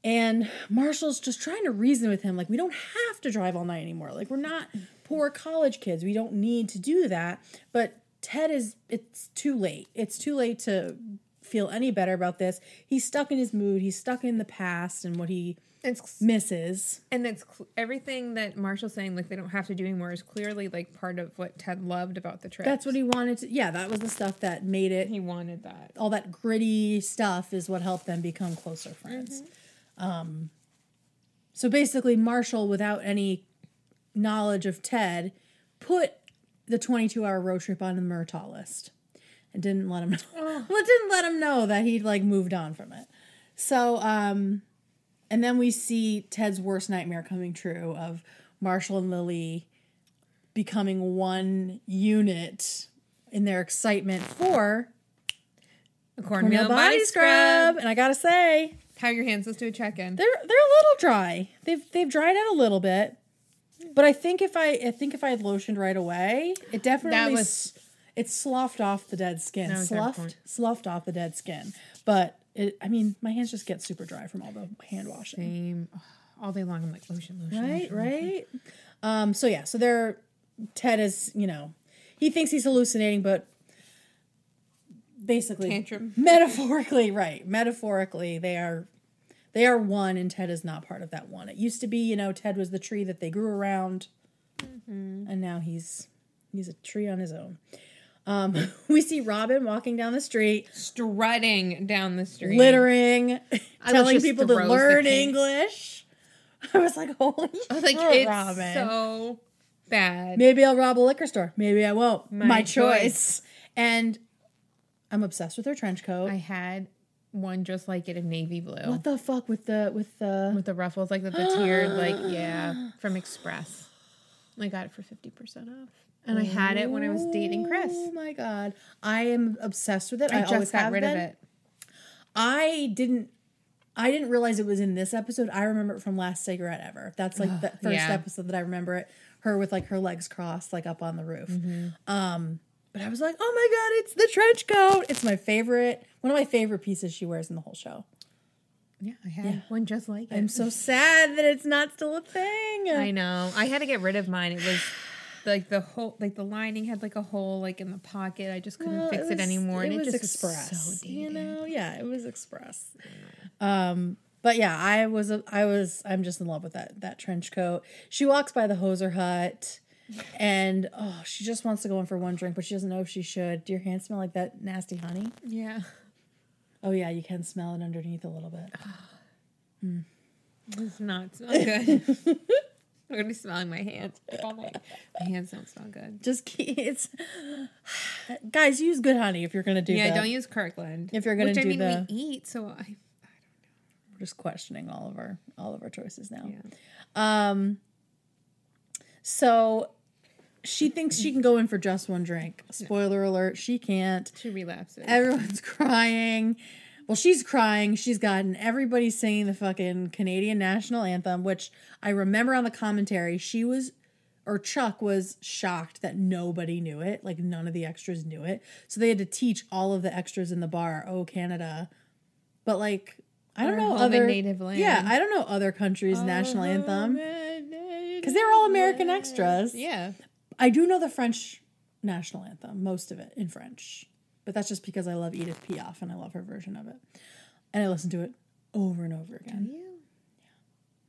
And Marshall's just trying to reason with him. Like, we don't have to drive all night anymore. Like, we're not... Poor college kids. We don't need to do that. But Ted is, it's too late. It's too late to feel any better about this. He's stuck in his mood. He's stuck in the past and what he it's, misses. And that's everything that Marshall's saying, like, they don't have to do anymore is clearly, like, part of what Ted loved about the trip. That's what he wanted to, yeah, that was the stuff that made it. He wanted that. All that gritty stuff is what helped them become closer friends. Mm-hmm. Um, so basically, Marshall, without any knowledge of Ted, put the twenty-two hour road trip on the Murtaugh list and didn't let him know. Oh. Well, it didn't let him know that he'd like moved on from it. So, um, and then we see Ted's worst nightmare coming true of Marshall and Lily becoming one unit in their excitement for a cornmeal, cornmeal body, body scrub. scrub. And I gotta say, how are your hands? Let's do a check-in. They're they're a little dry. They've they've dried out a little bit. But I think if I, I think if I had lotioned right away, it definitely that was it sloughed off the dead skin, sloughed sloughed off the dead skin. But it, I mean, my hands just get super dry from all the hand washing. Same, all day long. I'm like lotion, lotion, right, lotion, right. Lotion. Um, so yeah, so there, Ted is, you know, he thinks he's hallucinating, but basically, Tantrum. metaphorically, right, metaphorically, they are. They are one, and Ted is not part of that one. It used to be, you know, Ted was the tree that they grew around, mm-hmm. and now he's he's a tree on his own. Um, we see Robin walking down the street. Strutting down the street. Littering. I telling people to learn English. I was like, holy shit, I was like, it's Robin. So bad. Maybe I'll rob a liquor store. Maybe I won't. My, My choice. choice. And I'm obsessed with her trench coat. I had... one just like it in navy blue. What the fuck with the with the with the ruffles, like the, the tiered, like yeah, from Express. I got it for fifty percent off, and oh, I had it when I was dating Chris. Oh my god, I am obsessed with it. I, I just got rid been. of it. I didn't. I didn't realize it was in this episode. I remember it from Last Cigarette Ever. That's like oh, the first yeah. episode that I remember it. Her with like her legs crossed, like up on the roof. Mm-hmm. Um, but I was like, oh my god, it's the trench coat. It's my favorite. One of my favorite pieces she wears in the whole show. Yeah, I had yeah. one just like it. I'm so sad that it's not still a thing. I know. I had to get rid of mine. It was like the whole, like the lining had like a hole like in the pocket. I just couldn't well, fix it, was, it anymore. It and was it just Express. Was so dated. You know, yeah, it was Express. Um, but yeah, I was, a, I was, I'm just in love with that that trench coat. She walks by the Hoser Hut. And oh, she just wants to go in for one drink, but she doesn't know if she should. Do your hands smell like that nasty honey? Yeah. Oh, yeah, you can smell it underneath a little bit. Mm. It does not smell good. I'm going to be smelling my hands. Oh, my, my hands don't smell good. Just keep, it's... Guys, use good honey if you're going to do yeah, that. Yeah, don't use Kirkland. If you're going to do that. Which, I mean, the, we eat, so I, I don't know. We're just questioning all of our, all of our choices now. Yeah. Um, so... She thinks she can go in for just one drink. Spoiler alert, she can't. She relapses. Everyone's crying. Well, she's crying. She's gotten everybody singing the fucking Canadian national anthem, which I remember on the commentary, she was, or Chuck was shocked that nobody knew it. Like, none of the extras knew it. So they had to teach all of the extras in the bar, "Oh, Canada." But, like, I don't Our know other... native land. Yeah, I don't know other countries' oh, national anthem. Because they were all American land. Extras. Yeah. I do know the French national anthem, most of it in French. But that's just because I love Edith Piaf and I love her version of it. And I listen to it over and over again. Do you? Yeah.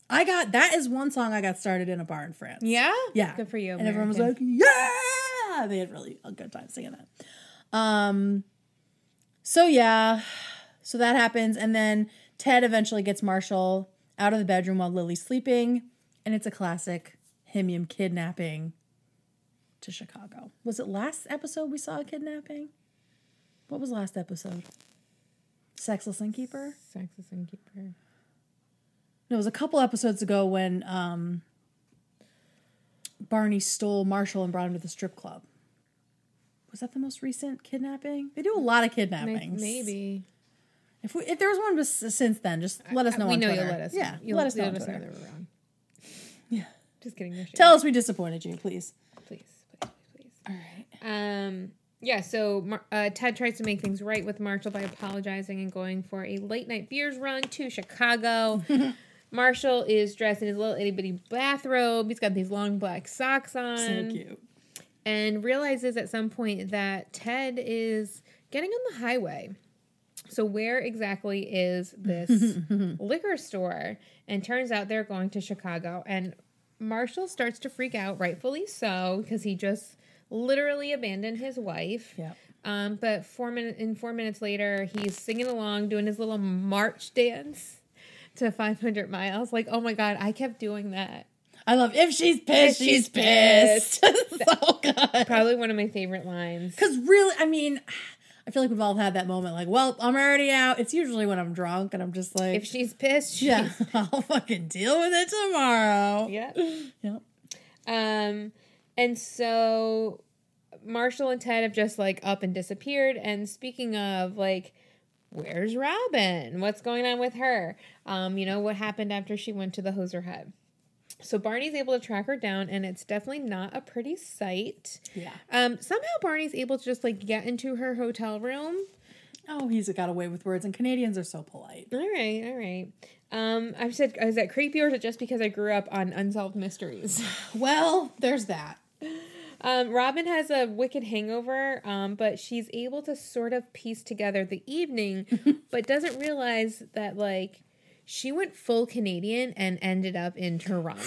I got, that is one song I got started in a bar in France. Yeah? Yeah. Good for you, American. And everyone was like, yeah! They had really a good time singing that. Um, So yeah, so that happens. And then Ted eventually gets Marshall out of the bedroom while Lily's sleeping. And it's a classic Himium kidnapping to Chicago. Was it last episode we saw a kidnapping? What was last episode? Sexless Innkeeper? Sexless Innkeeper. No, it was a couple episodes ago when um, Barney stole Marshall and brought him to the strip club. Was that the most recent kidnapping? They do a lot of kidnappings. Maybe. If we, if there was one since then, just let us know I, we on know Twitter. We know you'll let us know. Yeah, you'll let us know, let us know that we're wrong. Yeah. Just kidding. No Tell us we disappointed you, please. Please, please, please. All right. Um... Yeah, so uh, Ted tries to make things right with Marshall by apologizing and going for a late-night beers run to Chicago. Marshall is dressed in his little itty-bitty bathrobe. He's got these long black socks on. So cute. And realizes at some point that Ted is getting on the highway. So where exactly is this liquor store? And turns out they're going to Chicago. And Marshall starts to freak out, rightfully so, because he just... literally abandoned his wife. Yeah. Um, but four minutes in four minutes later, he's singing along, doing his little march dance to five hundred miles. Like, oh my God, I kept doing that. I love if she's pissed, if she's, she's pissed. pissed. So good. Probably one of my favorite lines. Because really, I mean, I feel like we've all had that moment. Like, well, I'm already out. It's usually when I'm drunk and I'm just like, if she's pissed, she's yeah, pissed. I'll fucking deal with it tomorrow. Yeah. Yep. Um. And so Marshall and Ted have just, like, up and disappeared. And speaking of, like, where's Robin? What's going on with her? Um, you know, what happened after she went to the Hoser Hut? So Barney's able to track her down, and it's definitely not a pretty sight. Yeah. Um, somehow Barney's able to just, like, get into her hotel room. Oh, he's got away with words, and Canadians are so polite. All right, all right. Um, I've said, is that creepy, or is it just because I grew up on Unsolved Mysteries? Well, there's that. Um, Robin has a wicked hangover, um, but she's able to sort of piece together the evening, but doesn't realize that, like, she went full Canadian and ended up in Toronto.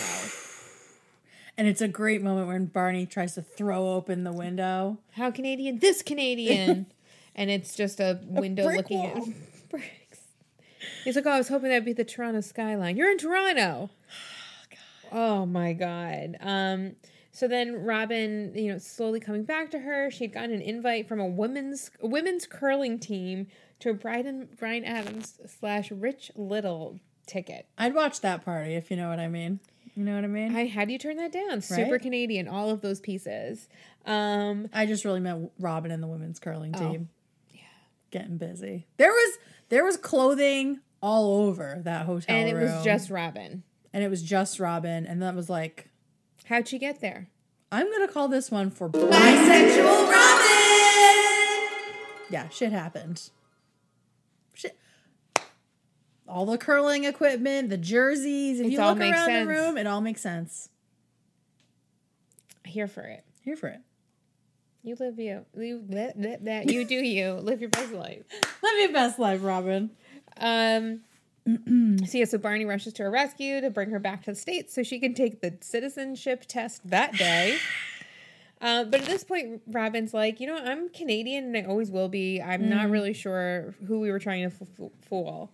And it's a great moment when Barney tries to throw open the window. How Canadian? This Canadian. And it's just a window a looking wall. At bricks. He's like, oh, I was hoping that'd be the Toronto skyline. You're in Toronto. Oh, God. Oh my God. Um... So then Robin, you know, slowly coming back to her, she'd gotten an invite from a women's women's curling team to a Brian, Brian Adams slash Rich Little ticket. I'd watch that party, if you know what I mean. You know what I mean? I, how do you turn that down? Super right? Canadian, all of those pieces. Um, I just really meant Robin and the women's curling team. Oh, yeah. Getting busy. There was, there was clothing all over that hotel room. And it room. was just Robin. And it was just Robin. And that was like... How'd she get there? I'm going to call this one for Bisexual Robin! Yeah, shit happened. Shit. All the curling equipment, the jerseys. If it's you look around sense. the room, it all makes sense. Here for it. Here for it. You live you. You, that, that, that. you do you. Live your best life. Live your best life, Robin. Um... So yeah, so Barney rushes to her rescue to bring her back to the States so she can take the citizenship test that day. Uh, but at this point, Robin's like, you know, I'm Canadian and I always will be. I'm mm. not really sure who we were trying to f- fool.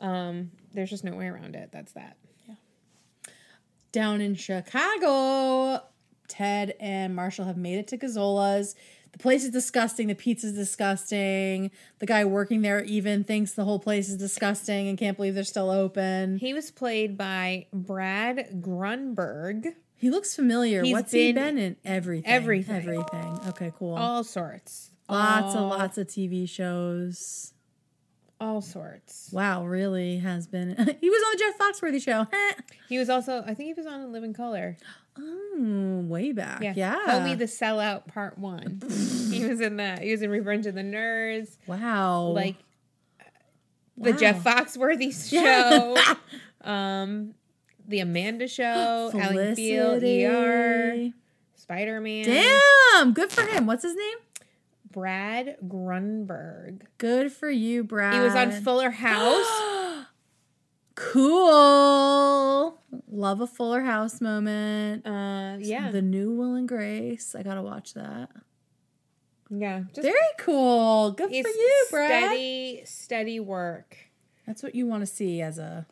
Um, there's just no way around it. That's that. Yeah. Down in Chicago, Ted and Marshall have made it to Gazzola's. The place is disgusting. The pizza's disgusting. The guy working there even thinks the whole place is disgusting and can't believe they're still open. He was played by Brad Grunberg. He looks familiar. He's What's been he been in? Everything. Everything. Everything. Okay, cool. All sorts. Lots All. and lots of T V shows. All sorts. Wow, really has been. He was on the Jeff Foxworthy show. He was also, I think he was on In Living Color. Oh, way back. Yeah. yeah. Probably The Sellout Part One. He was in that. He was in Revenge of the Nerds. Wow. Like the wow. Jeff Foxworthy show. um, the Amanda Show. Alan Field, E R, Spider-Man. Damn. Good for him. What's his name? Brad Grunberg. Good for you, Brad. He was on Fuller House. Cool. Love a Fuller House moment. Uh, yeah. The new Will and Grace. I gotta watch that. Yeah. Just very cool. Good for you, Brad. Steady, steady work. That's what you want to see as a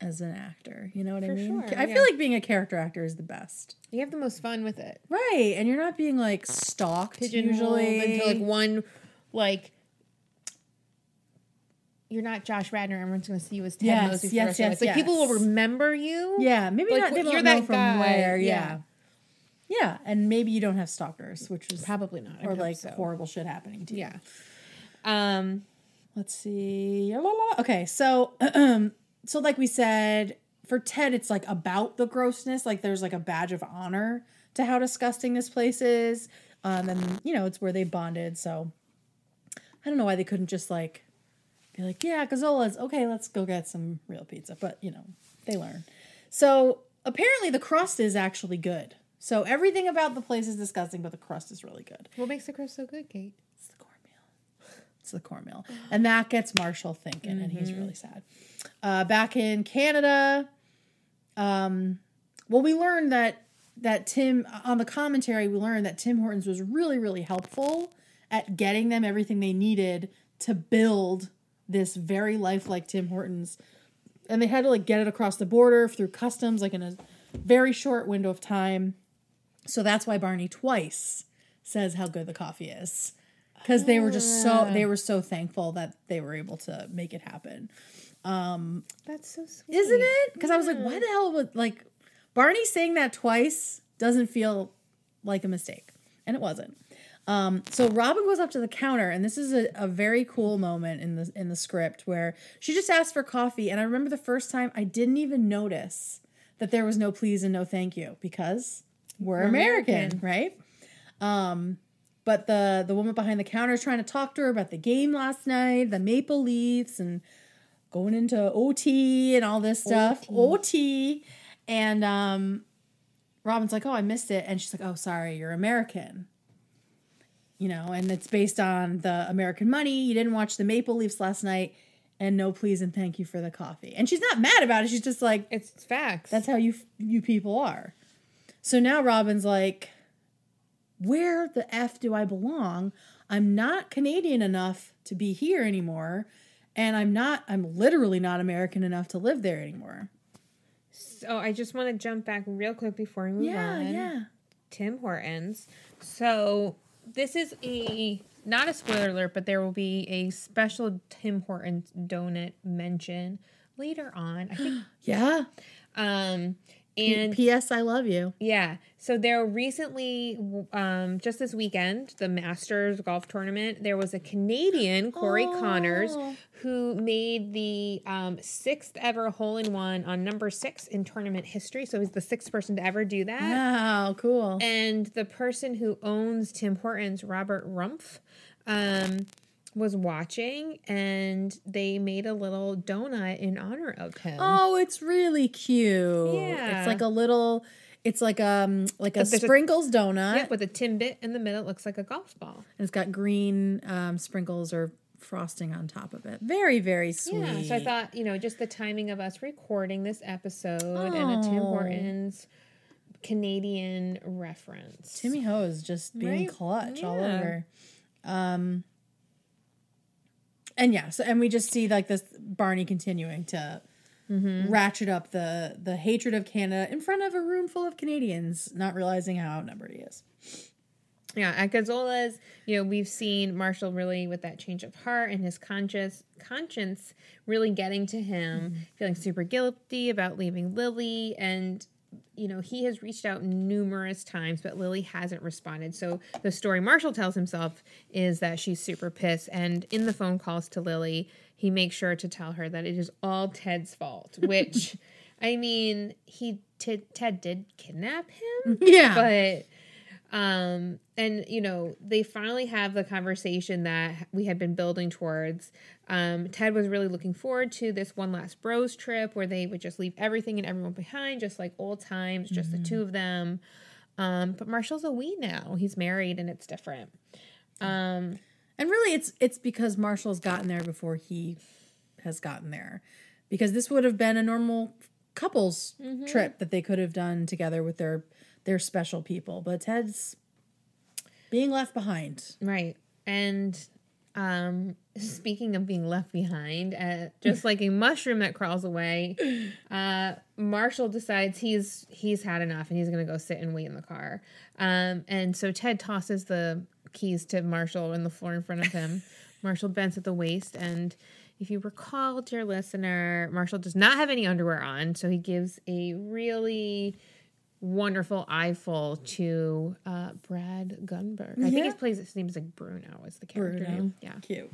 as an actor. You know what I mean? For sure, I feel yeah. like being a character actor is the best. You have the most fun with it. Right. And you're not being like stalked usually until like one like you're not Josh Radnor. Everyone's going to see you as Ted yes, Mosby. Yes, yes, like yes. people will remember you. Yeah, maybe like, not. They don't know from guy. Where. Yeah. yeah, yeah, and maybe you don't have stalkers, which is probably not, or like so. Horrible shit happening to you. Yeah. Um, let's see. Okay, so so like we said, for Ted, it's like about the grossness. Like there's like a badge of honor to how disgusting this place is, um, and you know it's where they bonded. So I don't know why they couldn't just like. Be like, yeah, Gazzola's, okay, let's go get some real pizza. But, you know, they learn. So, apparently the crust is actually good. So, everything about the place is disgusting, but the crust is really good. What makes the crust so good, Kate? It's the cornmeal. It's the cornmeal. And that gets Marshall thinking, mm-hmm. and he's really sad. Uh, back in Canada, um, well, we learned that, that Tim, on the commentary, we learned that Tim Hortons was really, really helpful at getting them everything they needed to build this very lifelike Tim Hortons, and they had to like get it across the border through customs like in a very short window of time. So that's why Barney twice says how good the coffee is, because they were just so they were so thankful that they were able to make it happen. Um, that's so sweet, isn't it? Because yeah. I was like, why the hell would like Barney saying that twice doesn't feel like a mistake, and it wasn't. Um, so Robin goes up to the counter, and this is a, a very cool moment in the in the script where she just asked for coffee. And I remember the first time I didn't even notice that there was no please and no thank you, because we're, we're American, American, right? Um, but the the woman behind the counter is trying to talk to her about the game last night, the Maple Leafs, and going into O T and all this stuff. O T, O T. And um, Robin's like, "Oh, I missed it," and she's like, "Oh, sorry, you're American." You know, and it's based on the American money. You didn't watch the Maple Leafs last night, and no please and thank you for the coffee. And she's not mad about it. She's just like, it's facts. That's how you you people are. So now Robin's like, where the F do I belong? I'm not Canadian enough to be here anymore, and I'm not. I'm literally not American enough to live there anymore. So I just want to jump back real quick before we move yeah, on. Yeah, yeah. Tim Hortons. So. This is a not a spoiler alert, but there will be a special Tim Hortons donut mention later on. I think yeah. Um and P S I love you. Yeah. So there recently um just this weekend, the Masters golf tournament, there was a Canadian, Corey oh. Connors, who made the um sixth ever hole-in-one on number six in tournament history. So he's the sixth person to ever do that. Wow, cool. And the person who owns Tim Hortons, Robert Rumpf, um, was watching, and they made a little donut in honor of him. Oh, it's really cute. Yeah. It's like a little... It's like um like a sprinkles a, donut. Yeah, with a Timbit in the middle. It looks like a golf ball. And it's got green um, sprinkles or... frosting on top of it. Very, very sweet. Yeah, so I thought, you know, just the timing of us recording this episode oh. and a Tim Hortons Canadian reference. Timmy Ho is just being right? clutch yeah. all over. Um, and yeah, so and we just see like this Barney continuing to mm-hmm. ratchet up the the hatred of Canada in front of a room full of Canadians, not realizing how outnumbered he is. Yeah, at Gazzola's, you know, we've seen Marshall really with that change of heart and his conscious conscience really getting to him, mm-hmm. feeling super guilty about leaving Lily. And, you know, he has reached out numerous times, but Lily hasn't responded. So the story Marshall tells himself is that she's super pissed. And in the phone calls to Lily, he makes sure to tell her that it is all Ted's fault, which, I mean, he t- Ted did kidnap him. Yeah. But... Um, and, you know, they finally have the conversation that we had been building towards. Um, Ted was really looking forward to this one last bros trip where they would just leave everything and everyone behind, just like old times, just mm-hmm. the two of them. Um, but Marshall's a wee now. He's married and it's different. Um, and really it's, it's because Marshall's gotten there before he has gotten there, because this would have been a normal couples mm-hmm. trip that they could have done together with their... They're special people, but Ted's being left behind. Right. And um, speaking of being left behind, uh, just like a mushroom that crawls away, uh, Marshall decides he's he's had enough and he's going to go sit and wait in the car. Um, and so Ted tosses the keys to Marshall on the floor in front of him. Marshall bends at the waist, and if you recall, dear listener, Marshall does not have any underwear on, so he gives a really wonderful eyeful to uh, Brad Grunberg. Yeah. I think his plays his name is like Bruno. Is the character Bruno. Name? Yeah, cute.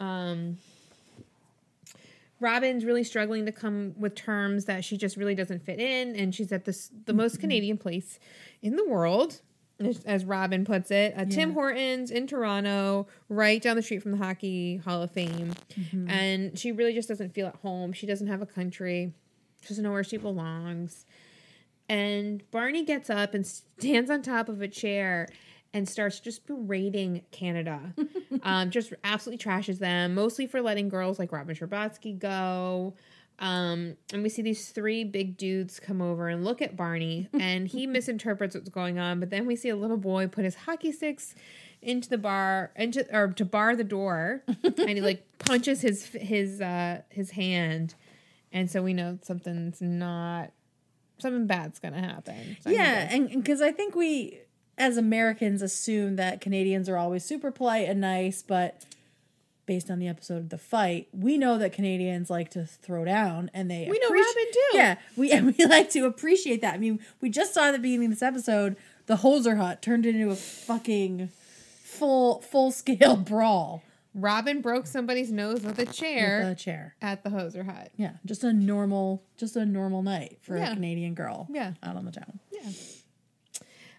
Um, Robin's really struggling to come with terms that she just really doesn't fit in, and she's at this the mm-hmm. most Canadian place in the world. As Robin puts it, uh, yeah. Tim Hortons in Toronto, right down the street from the Hockey Hall of Fame. Mm-hmm. And she really just doesn't feel at home. She doesn't have a country. She doesn't know where she belongs. And Barney gets up and stands on top of a chair and starts just berating Canada. um, just absolutely trashes them, mostly for letting girls like Robin Scherbatsky go. Um, and we see these three big dudes come over and look at Barney, and he misinterprets what's going on. But then we see a little boy put his hockey sticks into the bar, into or to bar the door, and he like punches his his uh, his hand, and so we know something's not something bad's gonna happen. So yeah, and because I think we as Americans assume that Canadians are always super polite and nice, but. Based on the episode The Fight, we know that Canadians like to throw down, and they we know appreci- Robin too. Yeah, we and we like to appreciate that. I mean, we just saw at the beginning of this episode, the Hoser Hut turned into a fucking full full scale brawl. Robin broke somebody's nose with a chair. With a chair at the Hoser Hut. Yeah, just a normal, just a normal night for yeah. a Canadian girl. Yeah, out on the town. Yeah.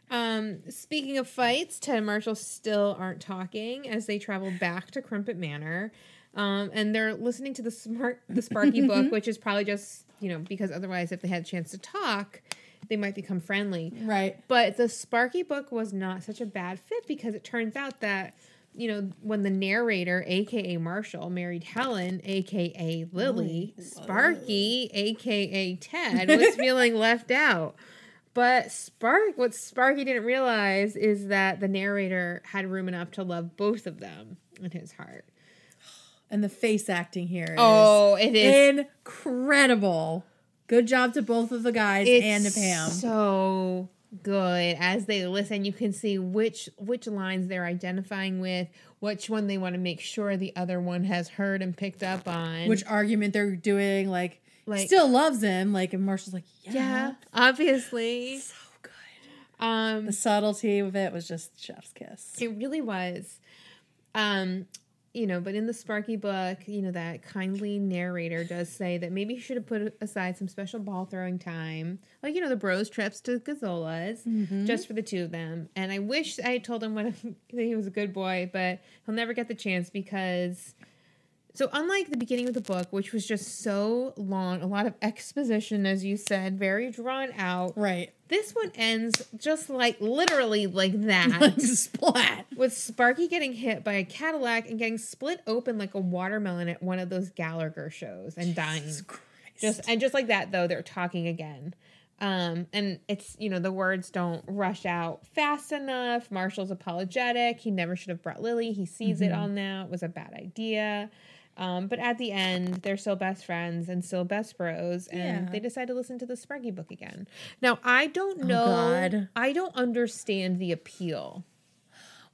Um, speaking of fights, Ted and Marshall still aren't talking as they travel back to Crumpet Manor. Um, and they're listening to the smart, the Sparky book, which is probably just, you know, because otherwise if they had a chance to talk, they might become friendly. Right. But the Sparky book was not such a bad fit because it turns out that, you know, when the narrator, A K A Marshall, married Helen, A K A Lily, oh, Sparky, A K A Ted, was feeling left out. But Spark, what Sparky didn't realize is that the narrator had room enough to love both of them in his heart. And the face acting here is oh, it is incredible. Good job to both of the guys it's and to Pam. So good. As they listen, you can see which which lines they're identifying with, which one they want to make sure the other one has heard and picked up on, which argument they're doing, like. Like, still loves him, like, and Marshall's like, yeah, yeah obviously. So good. Um, the subtlety of it was just chef's kiss. It really was. Um, you know, but in the Sparky book, you know, that kindly narrator does say that maybe he should have put aside some special ball throwing time, like, you know, the bros trips to Gazzola's, mm-hmm. just for the two of them. And I wish I had told him when he was a good boy, but he'll never get the chance because... So unlike the beginning of the book, which was just so long, a lot of exposition, as you said, very drawn out. Right. This one ends just like literally like that. Like splat. With Sparky getting hit by a Cadillac and getting split open like a watermelon at one of those Gallagher shows and dying. Jesus Christ. Just and just like that, though, they're talking again. Um, and it's, you know, the words don't rush out fast enough. Marshall's apologetic. He never should have brought Lily. He sees mm-hmm. it all now. It was a bad idea. Um, but at the end, they're still best friends and still best bros, and yeah. they decide to listen to the Sparky book again. Now, I don't know. Oh, God. I don't understand the appeal.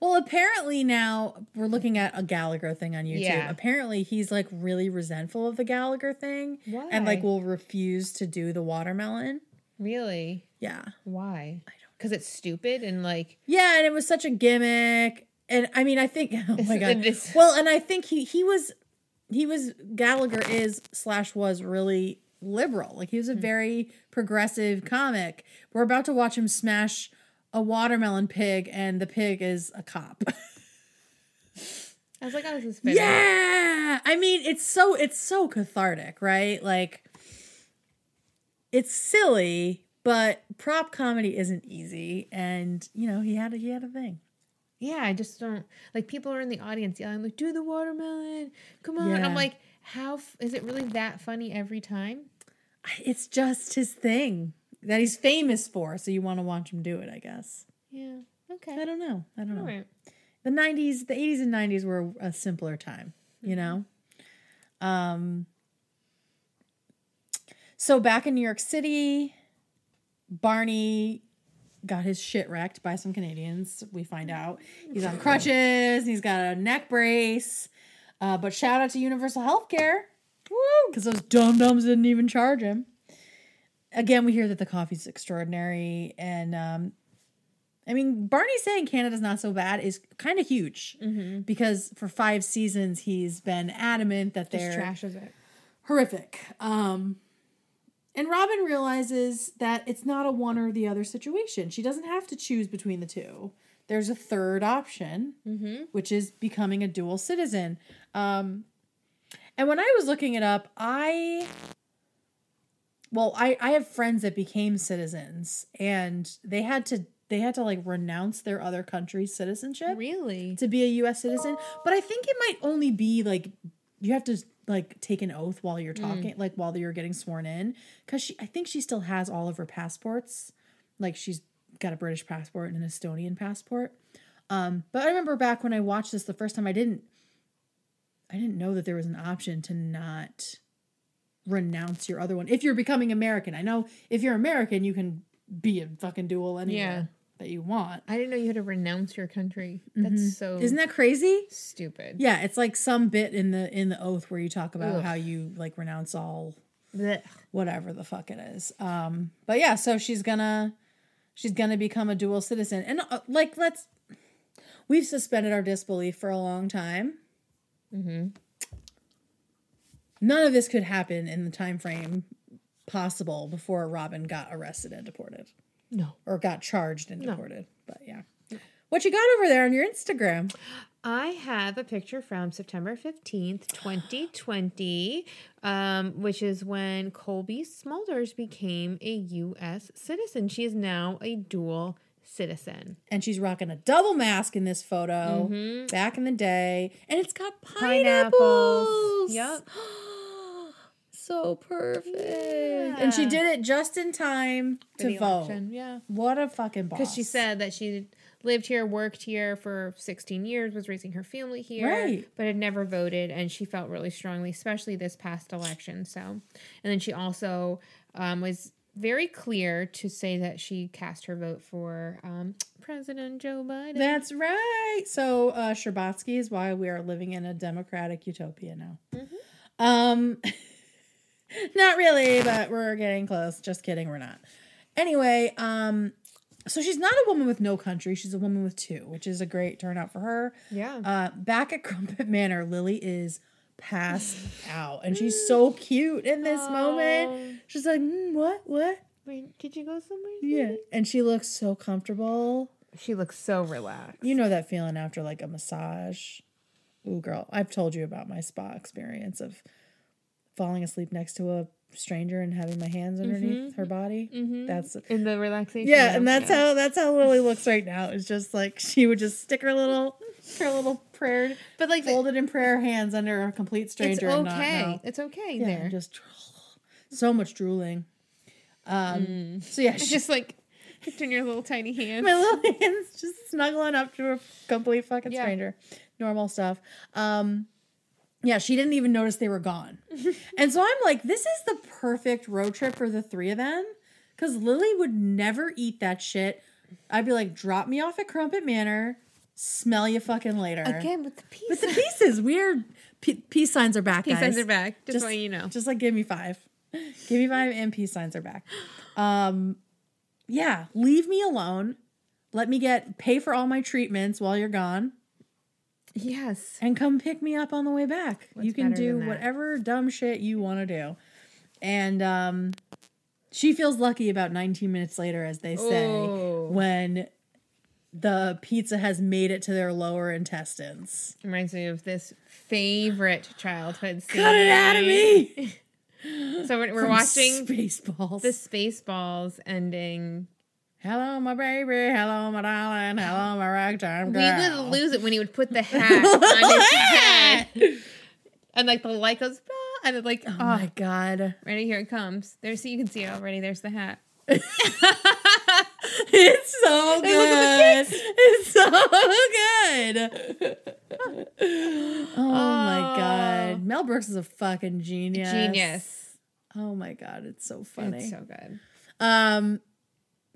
Well, apparently now we're looking at a Gallagher thing on YouTube. Yeah. Apparently he's, like, really resentful of the Gallagher thing. Why? And, like, will refuse to do the watermelon. Really? Yeah. Why? I don't know. Because it's stupid and, like... Yeah, and it was such a gimmick. And, I mean, I think... Oh, my God. Well, and I think he, he was... He was, Gallagher is slash was really liberal. Like, he was a very progressive comic. We're about to watch him smash a watermelon pig, and the pig is a cop. I was like, oh, this is funny. Yeah! I mean, it's so, it's so cathartic, right? Like, it's silly, but prop comedy isn't easy. And, you know, he had a, he had a thing. Yeah, I just don't, like, people are in the audience yelling, like, do the watermelon, come on. Yeah. I'm like, how, f- is it really that funny every time? It's just his thing that he's famous for, so you want to watch him do it, I guess. Yeah, Okay. I don't know. I don't All know. Right. The nineties, the eighties and nineties were a simpler time, you know? Um, so back in New York City, Barney got his shit wrecked by some Canadians. We find out he's on crutches and he's got a neck brace. Uh, but shout out to Universal Healthcare. Woo! Because those dum-dums didn't even charge him. Again, we hear that the coffee's extraordinary. And, um, I mean, Barney saying Canada's not so bad is kind of huge mm-hmm. because for five seasons he's been adamant that they're just trashes it. Horrific. Um, and Robin realizes that it's not a one or the other situation. She doesn't have to choose between the two. There's a third option, mm-hmm. which is becoming a dual citizen. Um, and when I was looking it up, I... Well, I, I have friends that became citizens, and they had to... They had to like renounce their other country's citizenship, really, to be a U S citizen. But I think it might only be like you have to like take an oath while you're talking, mm. like while you're getting sworn in, because she, I think she still has all of her passports. Like she's got a British passport and an Estonian passport. Um, but I remember back when I watched this the first time, I didn't, I didn't know that there was an option to not renounce your other one if you're becoming American. I know if you're American, you can be a fucking dual anywhere. Yeah. That you want. I didn't know you had to renounce your country. That's mm-hmm. so Isn't that crazy? Stupid. Yeah, it's like some bit in the in the oath where you talk about Ugh. How you like renounce all Blech. Whatever the fuck it is. Um but yeah, so she's gonna she's gonna become a dual citizen. And uh, like let's we've suspended our disbelief for a long time. Mm-hmm. None of this could happen in the time frame possible before Robin got arrested and deported. No. Or got charged and deported. No. But yeah. No. What you got over there on your Instagram? I have a picture from September fifteenth, twenty twenty, um, which is when Colby Smulders became a U S citizen. She is now a dual citizen. And she's rocking a double mask in this photo mm-hmm. back in the day. And it's got pineapples. pineapples. Yep. So perfect. Yeah. And she did it just in time to the vote. Election. Yeah. What a fucking boss. Because she said that she lived here, worked here for sixteen years, was raising her family here, right. but had never voted, and she felt really strongly, especially this past election. So, and then she also um, was very clear to say that she cast her vote for um, President Joe Biden. That's right. So uh, Scherbatsky is why we are living in a democratic utopia now. Mm-hmm. Um. Not really, but we're getting close. Just kidding, we're not. Anyway, um, so she's not a woman with no country. She's a woman with two, which is a great turnout for her. Yeah. Uh, back at Crumpet Manor, Lily is passed out, and she's so cute in this Aww. Moment. She's like, mm, what, what? Wait, did you go somewhere? Yeah. Maybe? And she looks so comfortable. She looks so relaxed. You know that feeling after, like, a massage. Ooh, girl, I've told you about my spa experience of... falling asleep next to a stranger and having my hands underneath mm-hmm. her body. Mm-hmm. That's in the relaxation. Yeah, and that's yeah. how that's how Lily looks right now. It's just like she would just stick her little her little prayer, but like folded the, in prayer hands under a complete stranger. It's okay. And not know. It's okay. Yeah, there, just so much drooling. Um. Mm. So yeah, she, just like picturing your little tiny hands. My little hands just snuggling up to a complete fucking yeah. stranger. Normal stuff. Um. Yeah, she didn't even notice they were gone. And so I'm like, this is the perfect road trip for the three of them. Because Lily would never eat that shit. I'd be like, drop me off at Crumpet Manor. Smell you fucking later. Again, with the pieces. With the pieces. Weird. P- peace signs are back, peace guys. Peace signs are back. Just so you know. Just like, give me five. Give me five and peace signs are back. Um, yeah, leave me alone. Let me get, pay for all my treatments while you're gone. Yes. And come pick me up on the way back. What's you can do whatever dumb shit you want to do. And um, she feels lucky about nineteen minutes later, as they say, oh. when the pizza has made it to their lower intestines. Reminds me of this favorite childhood scene. Cut it out of me! So we're, we're watching Spaceballs. The Spaceballs ending... Hello, my baby. Hello, my darling. Hello, my ragtime girl. We would lose it when he would put the hat on his head. And, like, the light goes, bah, and, like, oh, oh, my God. Ready? Here it comes. There's, you can see it already. There's the hat. It's so good. Hey, it's so good. oh, oh my God. Mel Brooks is a fucking genius. Genius. Oh my God. It's so funny. It's so good. Um,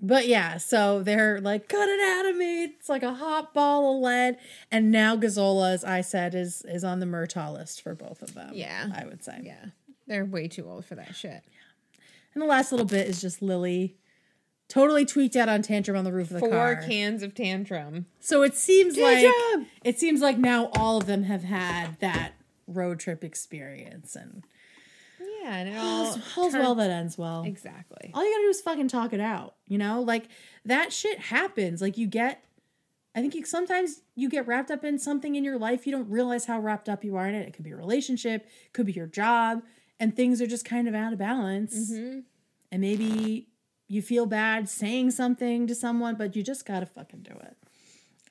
But yeah, so they're like, cut it out of me. It's like a hot ball of lead. And now Gazzola, as I said, is is on the Murtaugh list for both of them. Yeah. I would say. Yeah. They're way too old for that shit. Yeah. And the last little bit is just Lily totally tweaked out on Tantrum on the roof of the Four car. Four cans of Tantrum. So it seems tantrum! like it seems like now all of them have had that road trip experience and Yeah, and it all all's well that ends well. Exactly. All you gotta do is fucking talk it out. You know, like that shit happens. Like you get, I think you, sometimes you get wrapped up in something in your life. You don't realize how wrapped up you are in it. It could be a relationship, could be your job, and things are just kind of out of balance. Mm-hmm. And maybe you feel bad saying something to someone, but you just gotta fucking do it.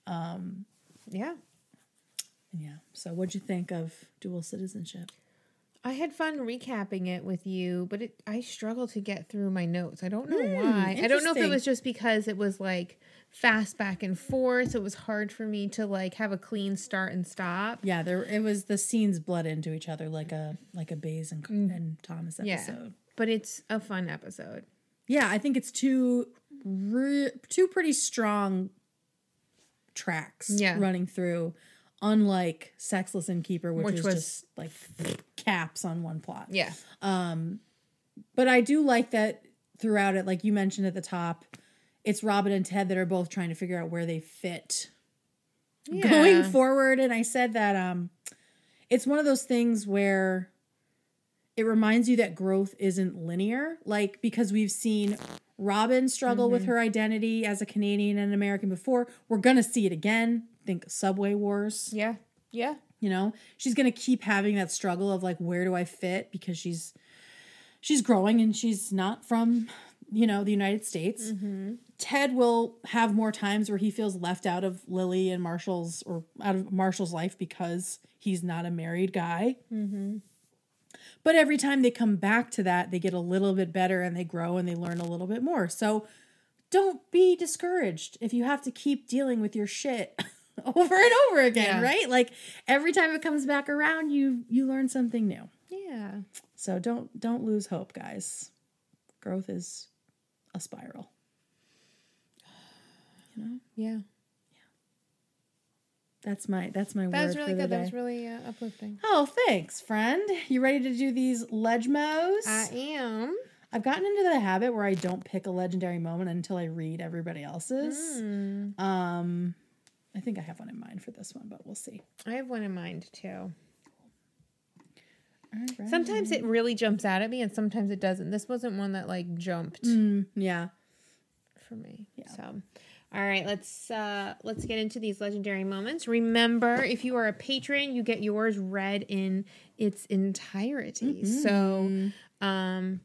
Um, yeah, yeah. So, what'd you think of Dual Citizenship? I had fun recapping it with you, but it, I struggled to get through my notes. I don't know mm, why. I don't know if it was just because it was like fast back and forth. So it was hard for me to like have a clean start and stop. Yeah, there it was. The scenes bled into each other like a like a Baze and, mm. and Thomas episode. Yeah, but it's a fun episode. Yeah, I think it's two re, two pretty strong tracks yeah. running through. Unlike Sexless Innkeeper, which, which was, was just like caps on one plot. Yeah. Um, but I do like that throughout it, like you mentioned at the top, it's Robin and Ted that are both trying to figure out where they fit yeah. going forward. And I said that um, it's one of those things where it reminds you that growth isn't linear. Like, because we've seen Robin struggle mm-hmm. with her identity as a Canadian and an American before. We're going to see it again. Think Subway Wars. Yeah. Yeah. You know, she's going to keep having that struggle of like, where do I fit? Because she's, she's growing and she's not from, you know, the United States. Mm-hmm. Ted will have more times where he feels left out of Lily and Marshall's or out of Marshall's life because he's not a married guy. Mm-hmm. But every time they come back to that, they get a little bit better and they grow and they learn a little bit more. So don't be discouraged if you have to keep dealing with your shit over and over again, yeah. right? Like every time it comes back around, you you learn something new. Yeah. So don't don't lose hope, guys. Growth is a spiral. You know? Yeah. Yeah. That's my that's my that word. Was really for the good. Day. That was really uh, uplifting. Oh, thanks, friend. You ready to do these Legmos? I am. I've gotten into the habit where I don't pick a legendary moment until I read everybody else's. Mm. Um I think I have one in mind for this one, but we'll see. I have one in mind, too. All right. Sometimes it really jumps out at me, and sometimes it doesn't. This wasn't one that, like, jumped. Mm, yeah. For me. Yeah. So, all right, let's, uh, let's get into these legendary moments. Remember, if you are a patron, you get yours read in its entirety. Mm-hmm. So, um...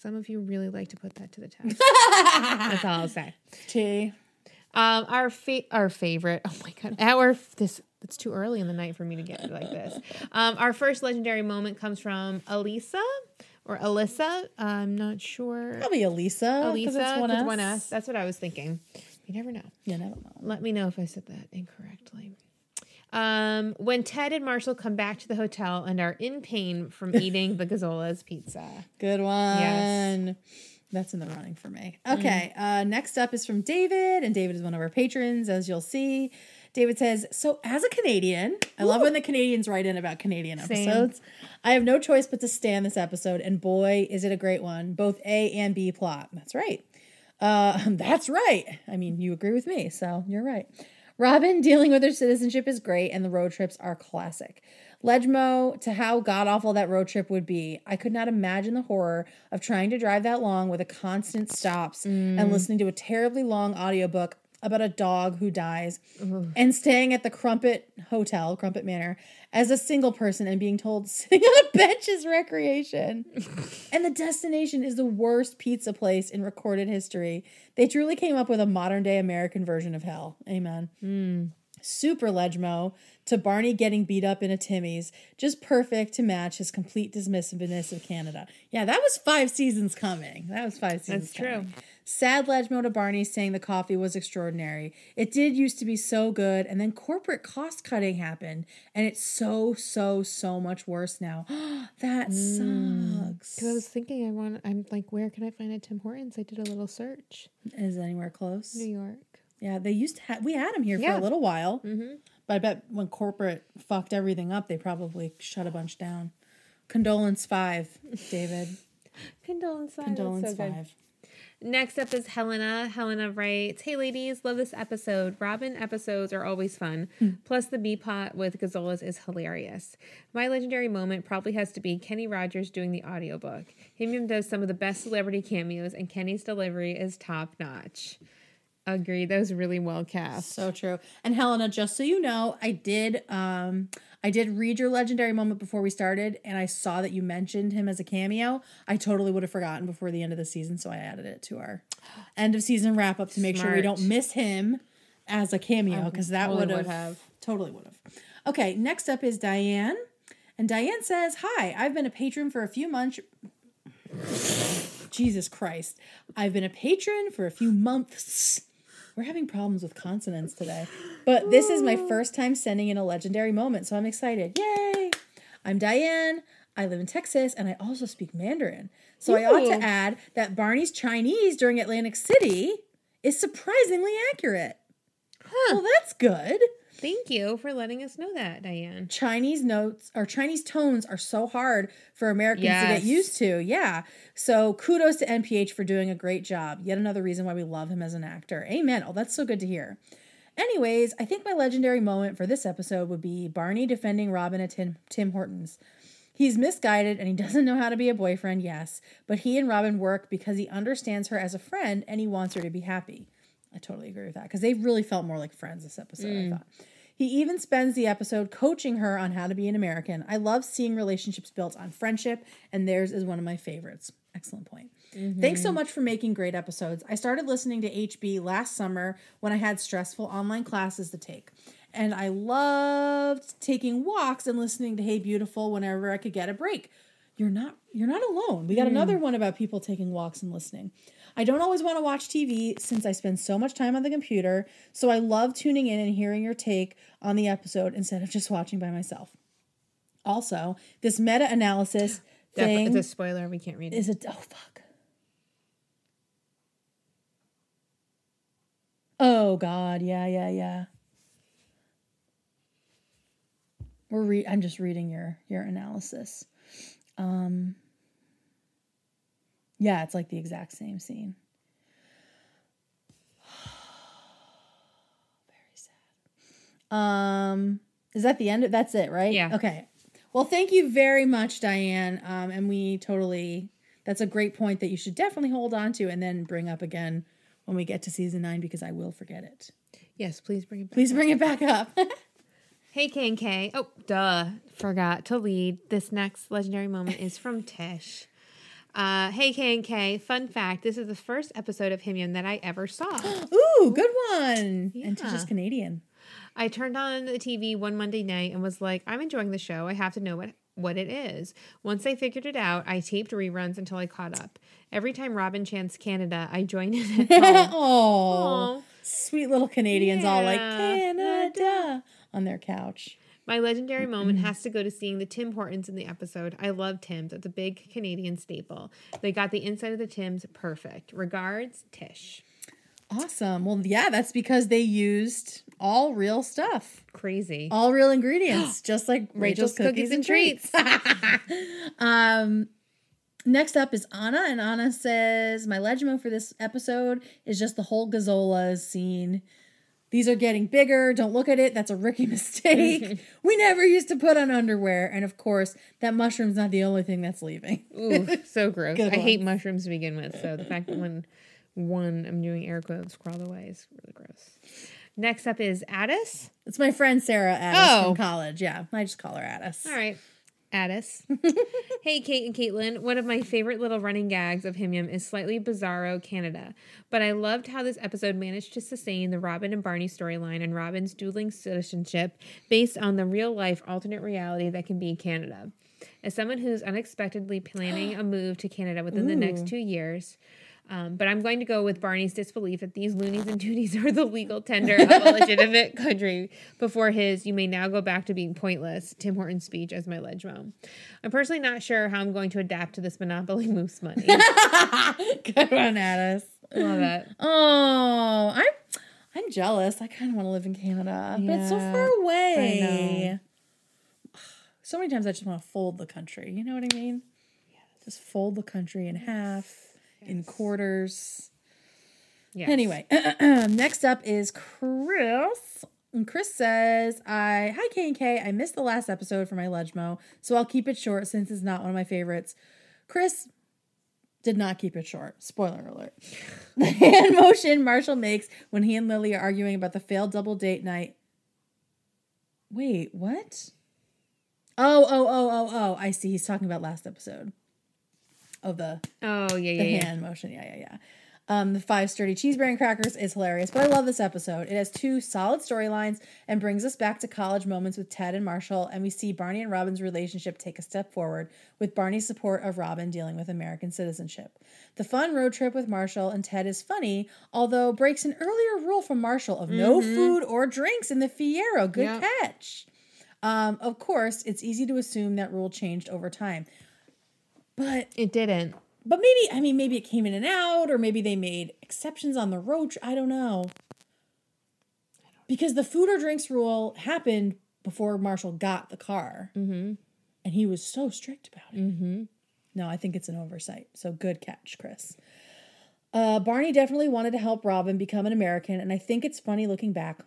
some of you really like to put that to the test. That's all I'll say. Tea. Um, our fa- our favorite. Oh my God! Our this it's too early in the night for me to get like this. Um, our first legendary moment comes from Alisa or Alyssa. I'm not sure. Probably Alisa. Alisa. It's one S. one S. That's what I was thinking. You never know. You never know. Let me know if I said that incorrectly. Um, when Ted and Marshall come back to the hotel and are in pain from eating the Gazzola's pizza. Good one. Yes. That's in the running for me. Okay, mm. uh, next up is from David, and David is one of our patrons, as you'll see. David says, so as a Canadian, I Ooh. love when the Canadians write in about Canadian episodes. Same. I have no choice but to stand this episode, and boy, is it a great one. Both A and B plot. That's right. Uh, that's right. I mean, you agree with me, so you're right. Robin dealing with her citizenship is great, and the road trips are classic. Legmo to how god-awful that road trip would be. I could not imagine the horror of trying to drive that long with a constant stops mm. and listening to a terribly long audiobook about a dog who dies Ugh. and staying at the Crumpet Hotel, Crumpet Manor, as a single person and being told sitting on a bench is recreation. And the destination is the worst pizza place in recorded history. They truly came up with a modern-day American version of hell. Amen. Mm. Super Legmo to Barney getting beat up in a Timmy's, just perfect to match his complete dismissiveness of Canada. Yeah, that was five seasons coming. That was five seasons That's coming. That's true. Sad ledge mode of Barney saying the coffee was extraordinary. It did used to be so good, and then corporate cost cutting happened, and it's so, so, so much worse now. That mm. sucks. Because I was thinking, I want. I'm like, where can I find a Tim Hortons? I did a little search. Is it anywhere close? New York. Yeah, they used to have. We had them here yeah. for a little while, mm-hmm. but I bet when corporate fucked everything up, they probably shut a bunch down. Condolence five, David. Condolence five. Condolence so five. Good. Next up is Helena. Helena writes, "Hey ladies, love this episode. Robin episodes are always fun. Mm. Plus the B-pot with Gazzola's is hilarious. My legendary moment probably has to be Kenny Rogers doing the audiobook. Him does some of the best celebrity cameos, and Kenny's delivery is top notch." Agreed. That was really well cast. So true. And Helena, just so you know, I did um, I did read your legendary moment before we started, and I saw that you mentioned him as a cameo. I totally would have forgotten before the end of the season, so I added it to our end of season wrap up to make Smart. sure we don't miss him as a cameo, because that totally would have, have. Totally would have. Okay, next up is Diane. And Diane says, "Hi, I've been a patron for a few months." Jesus Christ. I've been a patron for a few months. We're having problems with consonants today. But this is my first time sending in a legendary moment, so I'm excited. Yay! I'm Diane. I live in Texas, and I also speak Mandarin. So Ooh. I ought to add that Barney's Chinese during Atlantic City is surprisingly accurate. Huh. Well, that's good. Thank you for letting us know that, Diane. Chinese notes or Chinese tones are so hard for Americans yes. to get used to. Yeah. So kudos to N P H for doing a great job. Yet another reason why we love him as an actor. Amen. Oh, that's so good to hear. Anyways, I think my legendary moment for this episode would be Barney defending Robin at Tim, Tim Hortons. He's misguided and he doesn't know how to be a boyfriend, yes. But he and Robin work because he understands her as a friend and he wants her to be happy. I totally agree with that because they really felt more like friends this episode, mm. I thought. He even spends the episode coaching her on how to be an American. I love seeing relationships built on friendship, and theirs is one of my favorites. Excellent point. Mm-hmm. Thanks so much for making great episodes. I started listening to H B last summer when I had stressful online classes to take. And I loved taking walks and listening to Hey Beautiful whenever I could get a break. You're not you're not alone. We got mm. another one about people taking walks and listening. I don't always want to watch T V since I spend so much time on the computer, so I love tuning in and hearing your take on the episode instead of just watching by myself. Also, this meta-analysis thing... It's a spoiler. We can't read it. Is it oh, fuck. Oh, God. Yeah, yeah, yeah. We're re- I'm just reading your, your analysis. Um... Yeah, it's like the exact same scene. Very sad. Um, is that the end? Of, that's it, right? Yeah. Okay. Well, thank you very much, Diane. Um, and we totally, that's a great point that you should definitely hold on to and then bring up again when we get to season nine because I will forget it. Yes, please bring it back Please up. bring it back up. Hey, K and K. Oh, duh. Forgot to lead. This next legendary moment is from Tish. Uh, hey, K and K, fun fact, this is the first episode of Himyum that I ever saw. Ooh, good one. Yeah. And she's just Canadian. I turned on the T V one Monday night and was like, I'm enjoying the show. I have to know what, what it is. Once I figured it out, I taped reruns until I caught up. Every time Robin chants Canada, I joined in at home. Oh, sweet little Canadians yeah. all like Canada on their couch. My legendary moment has to go to seeing the Tim Hortons in the episode. I love Tim's. It's a big Canadian staple. They got the inside of the Tim's perfect. Regards, Tish. Awesome. Well, yeah, that's because they used all real stuff. Crazy. All real ingredients, just like Rachel's, Rachel's Cookies, Cookies and Treats. treats. um, next up is Anna, and Anna says, my legend for this episode is just the whole Gazzola's scene. These are getting bigger. Don't look at it. That's a Ricky mistake. We never used to put on underwear. And, of course, that mushroom's not the only thing that's leaving. Ooh, so gross. I hate mushrooms to begin with. So the fact that when one, I'm doing air quotes, crawled away is really gross. Next up is Addis. It's my friend Sarah Addis oh. from college. Yeah, I just call her Addis. All right. Addis. Hey, Kate and Caitlin. One of my favorite little running gags of Himyum is slightly bizarro Canada, but I loved how this episode managed to sustain the Robin and Barney storyline and Robin's dueling citizenship based on the real-life alternate reality that can be Canada. As someone who's unexpectedly planning a move to Canada within Ooh. the next two years, Um, but I'm going to go with Barney's disbelief that these loonies and toonies are the legal tender of a legitimate country before his "you may now go back to being pointless" Tim Hortons speech as my ledge mom. I'm personally not sure how I'm going to adapt to this Monopoly moose money. Good one, Addis. Love it. Oh, I'm I'm jealous. I kind of want to live in Canada, yeah, but it's so far away. I know. So many times I just want to fold the country. You know what I mean? Yes. Just fold the country in half. In quarters. Yes. Anyway, next up is Chris. And Chris says, I, hi, K and K. I missed the last episode for my Legmo, so I'll keep it short since it's not one of my favorites. Chris did not keep it short. Spoiler alert. The hand motion Marshall makes when he and Lily are arguing about the failed double date night. Wait, what? Oh, oh, oh, oh, oh. I see. He's talking about last episode. Of the oh yeah yeah the hand yeah. motion yeah yeah yeah, um, the five sturdy cheese bearing crackers is hilarious, but I love this episode. It has two solid storylines and brings us back to college moments with Ted and Marshall, and we see Barney and Robin's relationship take a step forward with Barney's support of Robin dealing with American citizenship. The fun road trip with Marshall and Ted is funny, although breaks an earlier rule from Marshall of mm-hmm. no food or drinks in the Fiero. Good yep. catch. Um, of course, it's easy to assume that rule changed over time. But it didn't. But maybe, I mean, maybe it came in and out, or maybe they made exceptions on the roach. I don't know. Because the food or drinks rule happened before Marshall got the car. Mm-hmm. And he was so strict about it. Mm-hmm. No, I think it's an oversight. So good catch, Chris. Uh, Barney definitely wanted to help Robin become an American. And I think it's funny looking back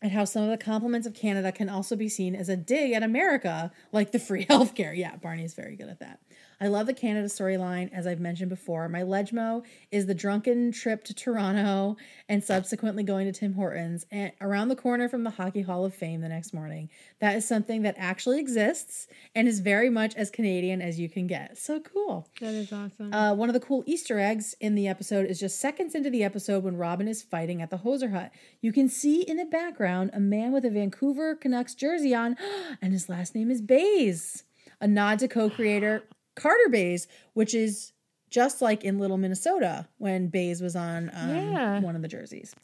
at how some of the compliments of Canada can also be seen as a dig at America, like the free healthcare. Yeah, Barney's very good at that. I love the Canada storyline, as I've mentioned before. My Legmo is the drunken trip to Toronto and subsequently going to Tim Hortons and around the corner from the Hockey Hall of Fame the next morning. That is something that actually exists and is very much as Canadian as you can get. So cool. That is awesome. Uh, one of the cool Easter eggs in the episode is just seconds into the episode when Robin is fighting at the Hoser Hut. You can see in the background a man with a Vancouver Canucks jersey on, and his last name is Bays. A nod to co-creator Carter Bays, which is just like in Little Minnesota when Bays was on um, yeah. one of the jerseys.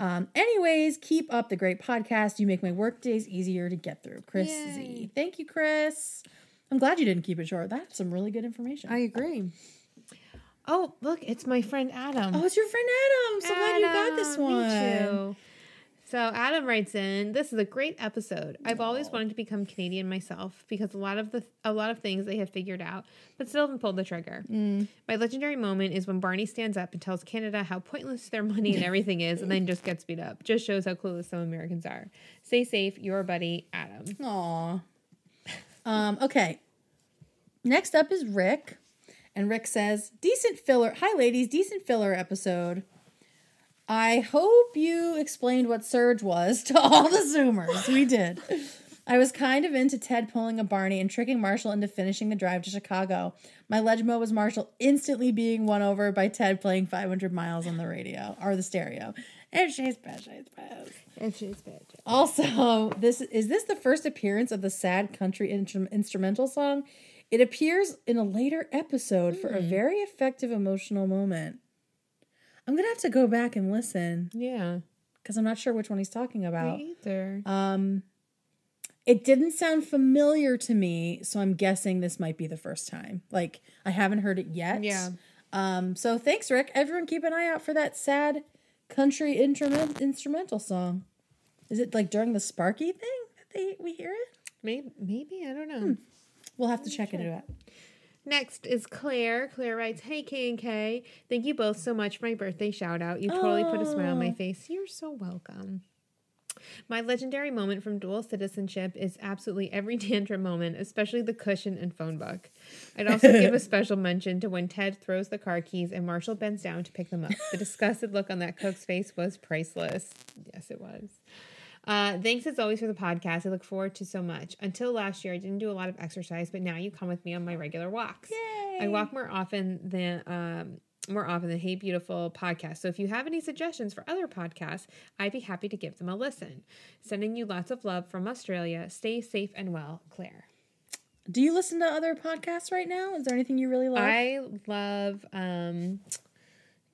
Um, anyways, keep up the great podcast. You make my work days easier to get through. Chris Yay. Z. Thank you, Chris. I'm glad you didn't keep it short. That's some really good information. I agree. Oh, look, it's my friend Adam. Oh, it's your friend Adam. So Adam, glad you got this one. Me too. So Adam writes in, this is a great episode. I've Whoa. always wanted to become Canadian myself because a lot of the a lot of things they have figured out, but still haven't pulled the trigger. Mm. My legendary moment is when Barney stands up and tells Canada how pointless their money and everything is and then just gets beat up. Just shows how clueless some Americans are. Stay safe, your buddy, Adam. Aw. um, okay. Next up is Rick. And Rick says, decent filler. Hi, ladies. Decent filler episode. I hope you explained what Surge was to all the Zoomers. We did. I was kind of into Ted pulling a Barney and tricking Marshall into finishing the drive to Chicago. My Legmo was Marshall instantly being won over by Ted playing five hundred miles on the radio, or the stereo. And she's bad, she's bad. And she's bad. Also, this is this the first appearance of the sad country in- instrumental song? It appears in a later episode mm. for a very effective emotional moment. I'm going to have to go back and listen. Yeah. Because I'm not sure which one he's talking about. Me either. Um, it didn't sound familiar to me, so I'm guessing this might be the first time. Like, I haven't heard it yet. Yeah. Um, so thanks, Rick. Everyone keep an eye out for that sad country instrument, instrumental song. Is it like during the Sparky thing that they we hear it? Maybe. maybe I don't know. Hmm. We'll have to I'm check sure. into it out. Next is Claire. Claire writes, hey, K and K. Thank you both so much for my birthday shout out. You totally oh. put a smile on my face. You're so welcome. My legendary moment from dual citizenship is absolutely every tantrum moment, especially the cushion and phone book. I'd also give a special mention to when Ted throws the car keys and Marshall bends down to pick them up. The disgusted look on that cook's face was priceless. Yes, it was. Uh, thanks as always for the podcast. I look forward to so much. Until last year, I didn't do a lot of exercise, but now you come with me on my regular walks. Yay. I walk more often than um, more often than Hey Beautiful podcast. So if you have any suggestions for other podcasts, I'd be happy to give them a listen. Sending you lots of love from Australia. Stay safe and well, Claire. Do you listen to other podcasts right now? Is there anything you really love? I love um,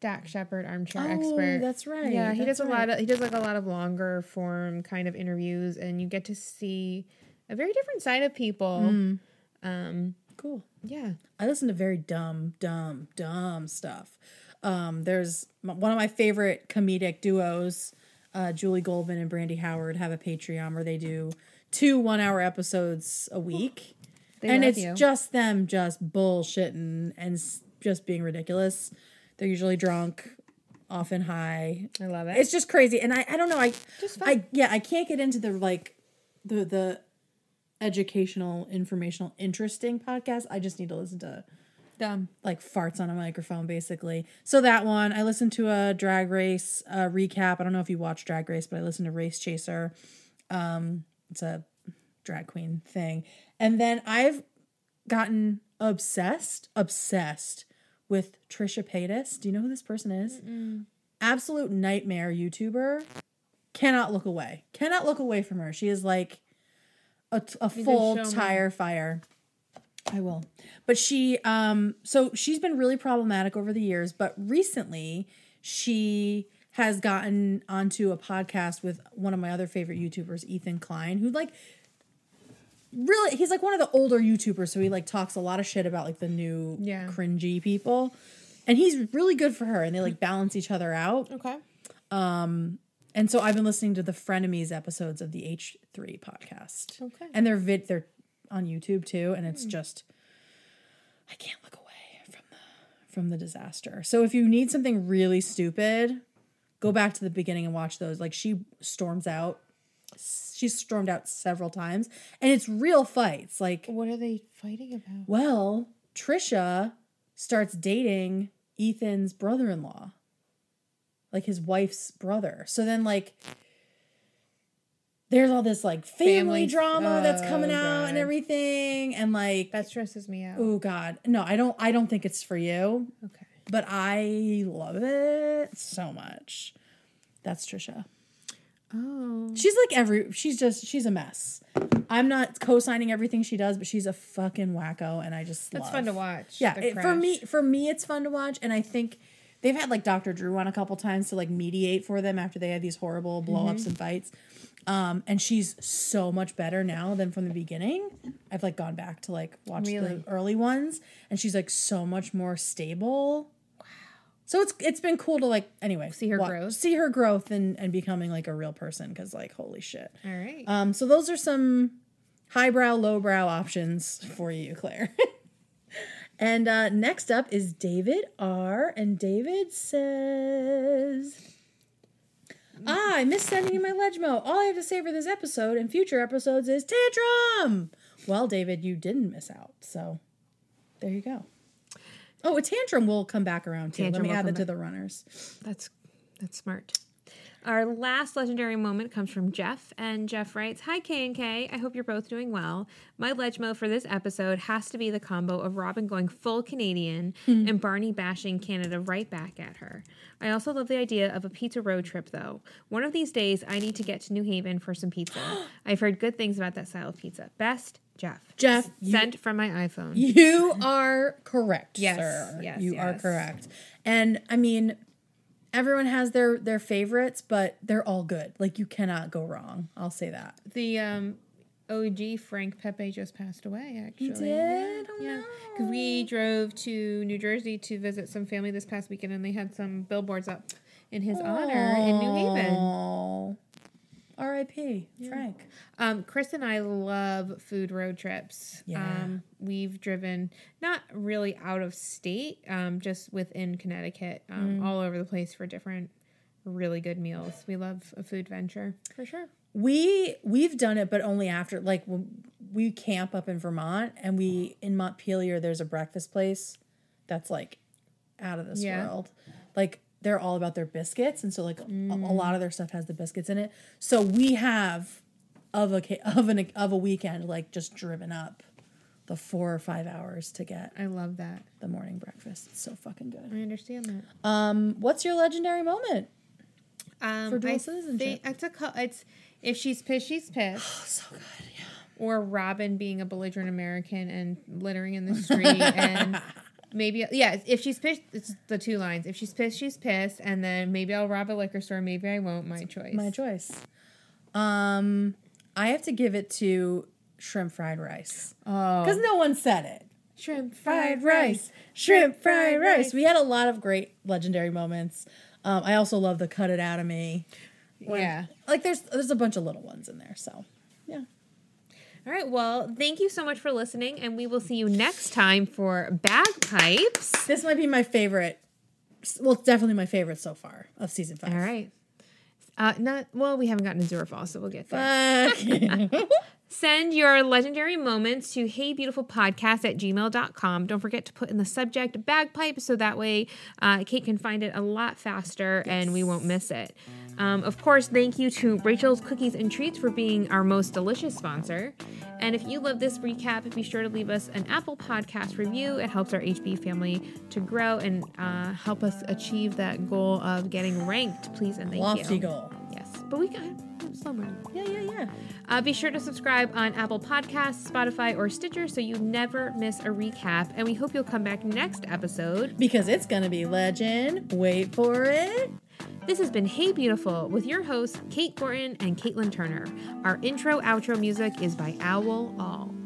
Dak Shepard, armchair oh, expert. That's right. Yeah, he that's does a right. lot of he does like a lot of longer form kind of interviews, and you get to see a very different side of people. Mm. Um, cool. Yeah, I listen to very dumb, dumb, dumb stuff. Um, there's one of my favorite comedic duos, uh, Julie Goldman and Brandi Howard, have a Patreon where they do two one-hour episodes a week, they and it's you. just them just bullshitting and just being ridiculous. They're usually drunk, often high. I love it. It's just crazy. And I, I don't know. I just fun. I yeah, I can't get into the like the the educational, informational, interesting podcast. I just need to listen to dumb like farts on a microphone, basically. So that one, I listened to a drag race uh, recap. I don't know if you watch Drag Race, but I listened to Race Chaser. Um, it's a drag queen thing. And then I've gotten obsessed, obsessed with Trisha Paytas. Do you know who this person is? Mm-mm. Absolute nightmare YouTuber. Cannot look away. Cannot look away from her. She is like a, a full tire fire. I will. But she, um, so she's been really problematic over the years, but recently she has gotten onto a podcast with one of my other favorite YouTubers, Ethan Klein, who like, really, he's like one of the older YouTubers, so he like talks a lot of shit about like the new yeah. cringy people, and he's really good for her, and they like balance each other out. Okay. Um, and so I've been listening to the Frenemies episodes of the H three podcast. Okay. And they're vid, they're on YouTube too, and it's mm. just I can't look away from the from the disaster. So if you need something really stupid, go back to the beginning and watch those. Like she storms out. She's stormed out several times, and it's real fights. Like, what are they fighting about? Well, Trisha starts dating Ethan's brother-in-law, like his wife's brother. So then, like, there's all this like family, family drama oh, that's coming God. out and everything, and like that stresses me out. Oh God, no, I don't. I don't think it's for you. Okay, but I love it so much. That's Trisha. Oh, she's like every. She's just. She's a mess. I'm not co-signing everything she does, but she's a fucking wacko, and I just. That's love. fun to watch. Yeah, it, for me, for me, it's fun to watch, and I think they've had like Doctor Drew on a couple times to like mediate for them after they had these horrible blow-ups mm-hmm. and fights. Um, and she's so much better now than from the beginning. I've like gone back to like watch really? the early ones, and she's like so much more stable. So it's it's been cool to like anyway see her watch, growth, see her growth, and, and becoming like a real person, because like holy shit. All right. Um. So those are some highbrow, lowbrow options for you, Claire. And uh, next up is David R. And David says, "Ah, I missed sending you my Legmo. All I have to say for this episode and future episodes is tantrum." Well, David, you didn't miss out. So there you go. Oh, a tantrum will come back around too. Tantrum Let me add that to the runners. That's that's smart. Our last legendary moment comes from Jeff, and Jeff writes, "Hi K and K, I hope you're both doing well. My legmo for this episode has to be the combo of Robin going full Canadian mm-hmm. and Barney bashing Canada right back at her. I also love the idea of a pizza road trip, though. One of these days, I need to get to New Haven for some pizza. I've heard good things about that style of pizza. Best." Jeff. Jeff. Sent you, from my iPhone. You are correct, yes, sir. Yes, you yes. are correct. And, I mean, everyone has their, their favorites, but they're all good. Like, you cannot go wrong. I'll say that. The um, O G Frank Pepe just passed away, actually. He did? Yeah. yeah. Because we drove to New Jersey to visit some family this past weekend, and they had some billboards up in his Aww. honor in New Haven. Aww. R I P Yeah. Frank. Um, Chris and I love food road trips. Yeah. Um, we've driven not really out of state, um, just within Connecticut, um, mm. all over the place for different really good meals. We love a food venture for sure. We we've done it, but only after like we camp up in Vermont, and we in Montpelier. There's a breakfast place that's like out of this yeah. world, like. They're all about their biscuits, and so like mm. a, a lot of their stuff has the biscuits in it. So we have of a of an of a weekend like just driven up the four or five hours to get. I love that the morning breakfast. It's so fucking good. I understand that. Um, what's your legendary moment um, for dual I citizenship? It's a it's if she's pissed, she's pissed. Oh, so good. Yeah. Or Robin being a belligerent American and littering in the street and. Maybe, yeah, if she's pissed, it's the two lines. If she's pissed, she's pissed, and then maybe I'll rob a liquor store, maybe I won't, my choice. My choice. Um, I have to give it to shrimp fried rice. Oh. Because no one said it. Shrimp fried rice. Shrimp fried rice. We had a lot of great legendary moments. Um, I also love the cut it out of me. When, yeah. Like, there's there's a bunch of little ones in there, so, yeah. All right, well, thank you so much for listening, and we will see you next time for Bagpipes. This might be my favorite. Well, it's definitely my favorite so far of season five. All right. Uh, not Well, we haven't gotten to Zoo or False, so we'll get there. Send your legendary moments to hey beautiful podcast at gmail dot com. Don't forget to put in the subject bagpipes, so that way uh, Kate can find it a lot faster, yes, and we won't miss it. Um, of course, thank you to Rachel's Cookies and Treats for being our most delicious sponsor. And if you love this recap, be sure to leave us an Apple Podcast review. It helps our H B family to grow and uh, help us achieve that goal of getting ranked. Please and thank Lofty you. Lofty goal. Yes, but we got somewhere. Yeah, yeah, yeah. Uh, be sure to subscribe on Apple Podcasts, Spotify, or Stitcher so you never miss a recap. And we hope you'll come back next episode, because it's going to be legend. Wait for it. This has been Hey Beautiful with your hosts, Kate Gorton and Caitlin Turner. Our intro, outro music is by Owl All.